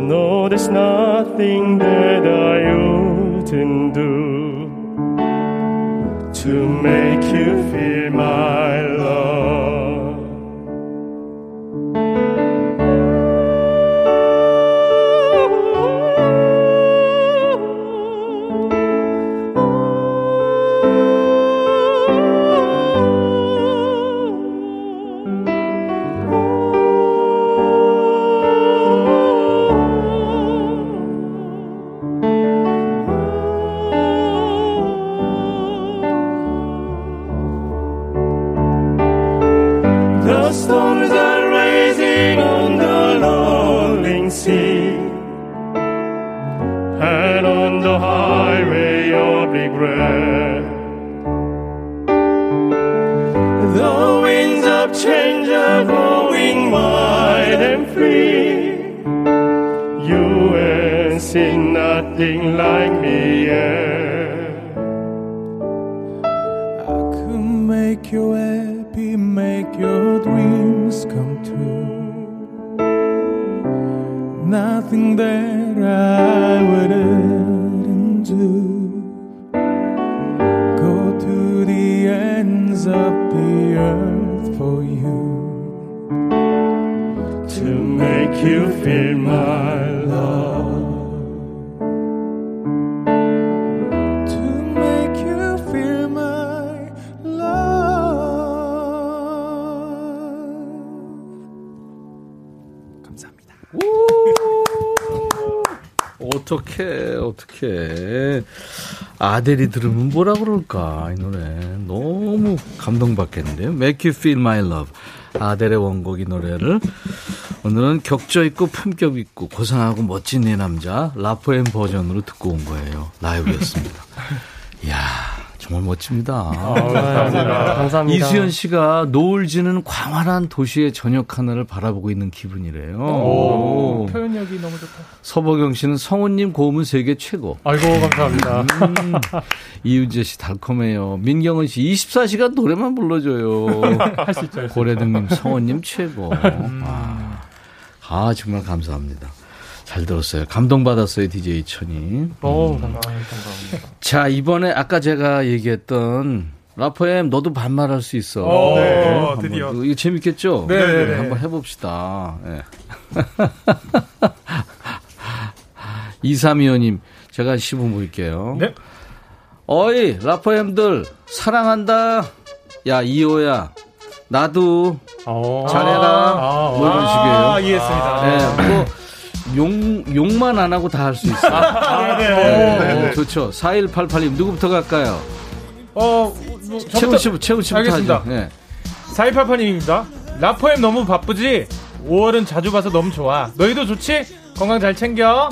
No, there's nothing that I wouldn't do to make you feel my love. The winds of change are blowing wide and free. You ain't seen nothing like me yet. I could make you happy, make your dreams come true. Nothing that I wouldn't do. Up the earth for you to make you feel my love, to make you feel my love. 감사합니다. 어떻게 어떻게 아델이 들으면 뭐라 그럴까. 이 노래 너무 감동받겠는데요. Make You Feel My Love, 아델의 원곡. 이 노래를 오늘은 격조있고 품격있고 고상하고 멋진 내 남자 라포엠 버전으로 듣고 온 거예요. 라이브였습니다. 이야, 정말 멋집니다. 아, 감사합니다. 감사합니다. 이수연 씨가 노을 지는 광활한 도시의 저녁 하나를 바라보고 있는 기분이래요. 오, 오. 표현력이 너무 좋다. 서보경 씨는 성우님 고음은 세계 최고. 아이고, 감사합니다. 음, 이윤재 씨 달콤해요. 민경은 씨 이십사 시간 노래만 불러줘요. 할 수 있죠. 고래등님 성우님 최고. 아, 아, 정말 감사합니다. 잘 들었어요. 감동받았어요, 디제이 천이. 오, 음. 감사합니다. 자, 이번에 아까 제가 얘기했던 라포엠 너도 반말할 수 있어. 오, 네. 드디어. 이거 재밌겠죠? 네. 네. 한번 해봅시다. 네. 이삼이오님, 제가 시부 모일게요. 네. 어이, 라포엠들, 사랑한다. 야, 이호야. 나도. 오. 잘해라. 오. 뭐 이런 식이에요. 아, 이해했습니다. 네. 뭐, 욕, 욕만 안 하고 다 할 수 있어요. 아, 네, 네, 네, 네. 좋죠. 사일팔팔님, 누구부터 갈까요? 어, 뭐, 최훈 씨부터, 최훈 씨부터. 알겠습니다. 네. 사일팔팔님입니다. 라포엠 너무 바쁘지? 오월은 자주 봐서 너무 좋아. 너희도 좋지? 건강 잘 챙겨.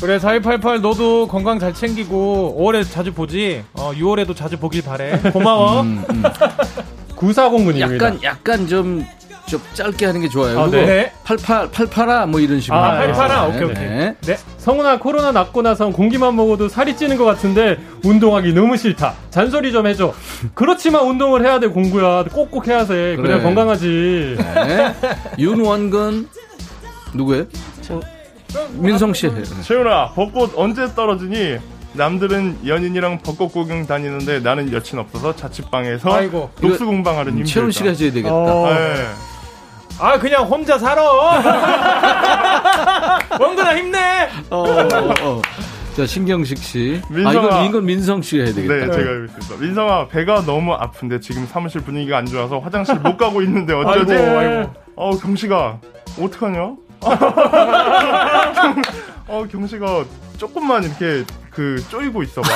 그래, 사일팔팔 너도 건강 잘 챙기고, 오월에 자주 보지? 어, 유월에도 자주 보길 바래. 고마워. 음, 음. 구사공군입니다. 약간, 약간 좀. 좀 짧게 하는 게 좋아요. 아, 네. 팔팔, 팔팔아, 뭐 이런 식으로. 아, 팔팔아, 네. 오케이, 오케이. 네. 네. 성훈아, 코로나 낫고 나선 공기만 먹어도 살이 찌는 것 같은데, 운동하기 너무 싫다. 잔소리 좀 해줘. 그렇지만 운동을 해야 돼, 공구야. 꼭꼭 해야 돼. 그래, 그래야 건강하지. 네. 윤원근, 누구예요? 어, 민성씨. 채윤아, 벚꽃 언제 떨어지니? 남들은 연인이랑 벚꽃 구경 다니는데 나는 여친 없어서 자취방에서 아이고, 독수공방하는 힘들다. 채훈 씨가 해줘야 되겠다. 어... 네. 아, 그냥 혼자 살아. 원근아, 힘내. 어, 어, 어. 자, 신경식 씨. 민성아. 아, 이건, 이건 민성 씨가 해야 되겠다. 네, 제가 해보겠습니다. 민성아, 배가 너무 아픈데 지금 사무실 분위기가 안 좋아서 화장실 못 가고 있는데 어쩌지? 아이고, 아이고. 어, 경식아, 어떡하냐? 어, 경식아, 조금만 이렇게 그 쪼이고 있어봐.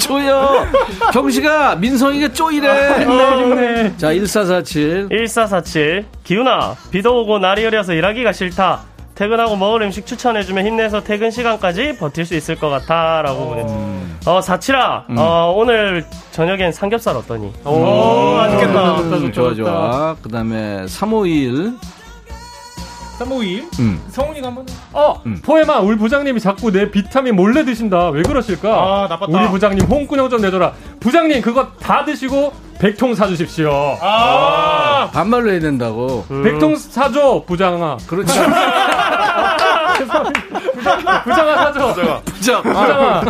쪼여. 경식아, 민성이가 쪼이래. 어. 자, 일사사칠. 일사사칠. 기훈아, 비도 오고 날이 흐려서 일하기가 싫다. 퇴근하고 먹을 음식 추천해주면 힘내서 퇴근 시간까지 버틸 수 있을 것 같아 라고 보냈습니다. 어, 사치라 음. 어, 오늘 저녁엔 삼겹살 어떠니? 오, 오~ 맛있겠다. 음, 좋아 좋아. 그 다음에 삼오이일 삼오이일 음. 성훈이가 한번 어! 음. 포에마 우리 부장님이 자꾸 내 비타민 몰래 드신다. 왜 그러실까? 아 나빴다. 우리 부장님 홍군형 좀 내줘라. 부장님 그거 다 드시고 백통 사주십시오. 아, 아~ 반말로 해야 된다고. 음. 백통 사줘 부장아. 그렇죠. 부장아, 부장아 사줘. 부장아. 부장. 부장아.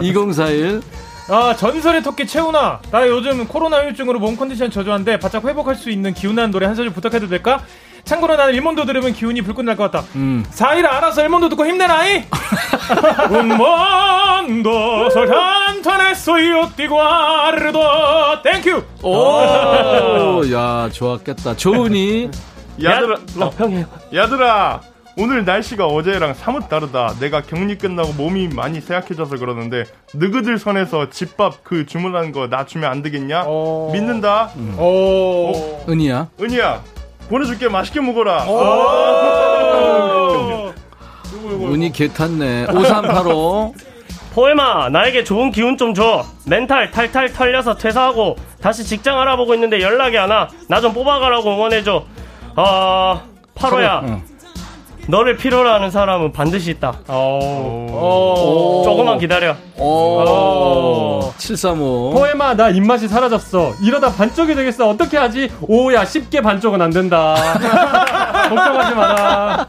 이공사일 아 전설의 토끼 채훈아 나 요즘 코로나 후유증으로 몸 컨디션 저조한데 바짝 회복할 수 있는 기운나는 노래 한 소절 부탁해도 될까? 참고로 나는 일몬도 들으면 기운이 불꽃 날 것 같다. 음. 사일 알아서 일몬도 듣고 힘내라이. 일몬도 설탄탄했어요 띠과르도 땡큐. 오, 야 좋았겠다. 좋으니 야들아, 어, 평해. 야들아. 오늘 날씨가 어제랑 사뭇 다르다. 내가 격리 끝나고 몸이 많이 쇠약해져서 그러는데 느그들 선에서 집밥 그 주문하는 거 나 주면 안 되겠냐? 어... 믿는다. 음. 어... 어... 은희야. 은희야. 보내줄게. 맛있게 먹어라. 어... 은희 개 탔네. 오삼팔오 포에마 나에게 좋은 기운 좀 줘. 멘탈 탈탈 털려서 퇴사하고 다시 직장 알아보고 있는데 연락이 안 와. 나 좀 뽑아가라고 응원해줘. 아 팔호야. 응. 너를 필요로 하는 사람은 반드시 있다. 오~ 오~ 조금만 기다려. 오~ 오~ 칠삼오 포에마 나 입맛이 사라졌어. 이러다 반쪽이 되겠어. 어떻게 하지? 오야 쉽게 반쪽은 안 된다. 걱정하지 마라.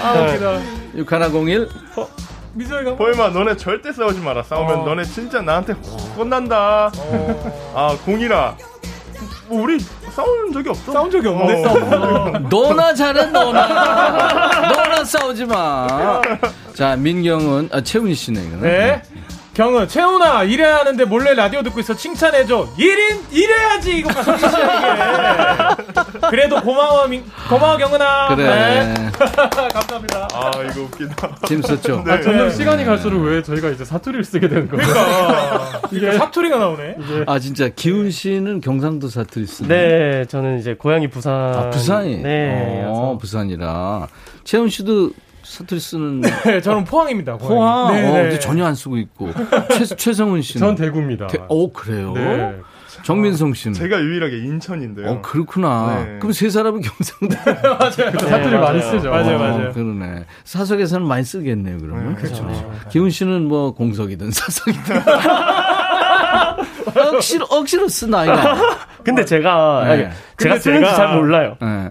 아 웃기다. 육일공일 어? 미소이가 포에마 너네 절대 싸우지 마라. 싸우면 어. 너네 진짜 나한테 혼난다. 어. 아 공일아 우리 싸운 적이 없어? 싸운 적이 없네. 어. 너나 잘해 너나. 너나 싸우지 마. 자 민경은 아 채훈이 씨네. 네. 경은 채훈아 일해야 하는데 몰래 라디오 듣고 있어. 칭찬해줘. 일인 일해야지 이거 성실시야 이게. 그래도 고마워 민, 고마워 경은아. 그래. 네. 감사합니다. 아 이거 웃긴다. 재밌었죠. 네. 아, 점점 네. 시간이 갈수록 왜 저희가 이제 사투리를 쓰게 되는 거예요? 그러니까 이게 사투리가 나오네. 이게. 아 진짜 기훈 씨는 경상도 사투리 쓰네. 네 저는 이제 고향이 부산. 아 부산이. 네. 어, 부산이라. 채훈 씨도. 사투리 쓰는 네, 저는 포항입니다. 포항. 포항. 어, 근데 전혀 안 쓰고 있고. 최 최성훈 씨는 전 대구입니다. 대, 오 그래요. 네. 정민성 씨는 제가 유일하게 인천인데요. 어 그렇구나. 네. 그럼 세 사람은 경상도. 맞아요. 네, 사투리 맞아요. 많이 쓰죠. 맞아요, 맞아요. 어, 그러네. 사석에서는 많이 쓰겠네요. 그러면 네, 그렇죠. 네. 기훈 씨는 뭐 공석이든 사석이든. 억지로 억지로 쓰나 이거. 근데 제가 네. 아니, 제가 쓰는지 제가... 잘 몰라요. 네.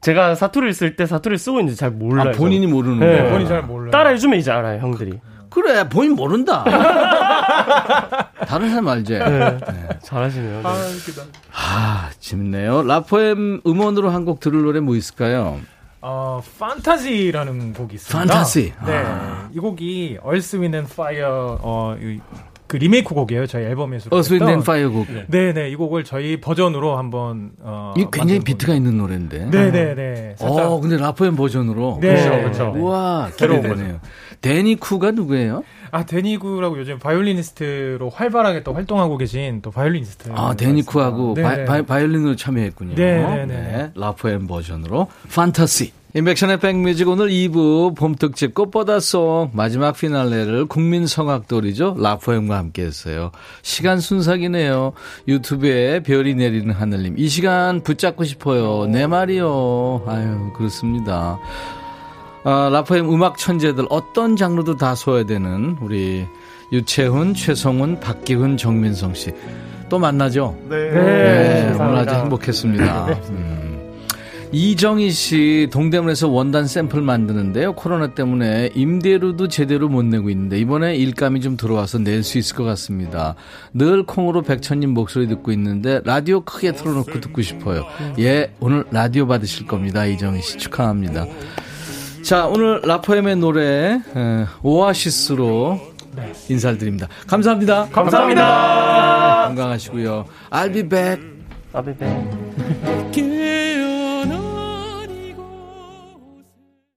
제가 사투리를 쓸 때 사투리를 쓰고 있는지 잘 몰라요. 아, 본인이 모르는 거예요? 네, 본인이 잘 몰라요. 따라해주면 이제 알아요, 형들이. 그래, 본인 모른다. 다른 사람 알지? 네, 네. 잘하시네요. 네. 아, 웃기다. 아, 재밌네요. 라포엠 음원으로 한 곡 들을 노래 뭐 있을까요? 어, 판타지라는 곡이 있습니다. 판타지. 네, 아. 이 곡이 Earth, Wind and Fire 어, 이, 그 리메이크 곡이에요. 저희 앨범에서. Earth, Wind and Fire 곡. 네, 네. 이 곡을 저희 버전으로 한번 어 이게 굉장히 비트가 있는 노래인데. 네, 네, 네. 살짝. 어, 근데 라포엠 버전으로. 네, 그렇죠. 그렇죠. 우와, 새로운 거네요. 데니쿠가 누구예요? 아, 데니쿠라고 요즘 바이올리니스트로 활발하게 또 활동하고 계신 또 바이올리니스트. 아, 데니쿠하고 바이, 바이, 바이올린으로 참여했군요. 네, 네, 네. 라포엠 버전으로 판타지. 인백션의 백뮤직 오늘 이 부 봄특집 꽃보다송 마지막 피날레를 국민성악돌이죠. 라포엠과 함께했어요. 시간 순삭이네요. 유튜브에 별이 내리는 하늘님 이 시간 붙잡고 싶어요. 내 말이요. 아유 그렇습니다. 아, 라포엠 음악 천재들 어떤 장르도 다 소화되는 우리 유채훈, 최성훈, 박기훈, 정민성 씨 또 만나죠. 네. 네. 네. 오늘 아주 행복했습니다. 음. 이정희 씨 동대문에서 원단 샘플 만드는데요. 코로나 때문에 임대료도 제대로 못 내고 있는데 이번에 일감이 좀 들어와서 낼 수 있을 것 같습니다. 늘 콩으로 백천님 목소리 듣고 있는데 라디오 크게 틀어놓고 듣고 싶어요. 예, 오늘 라디오 받으실 겁니다. 이정희 씨 축하합니다. 자, 오늘 라포엠의 노래 오아시스로 인사를 드립니다. 감사합니다. 감사합니다. 감사합니다. 건강하시고요. I'll be back. I'll be back.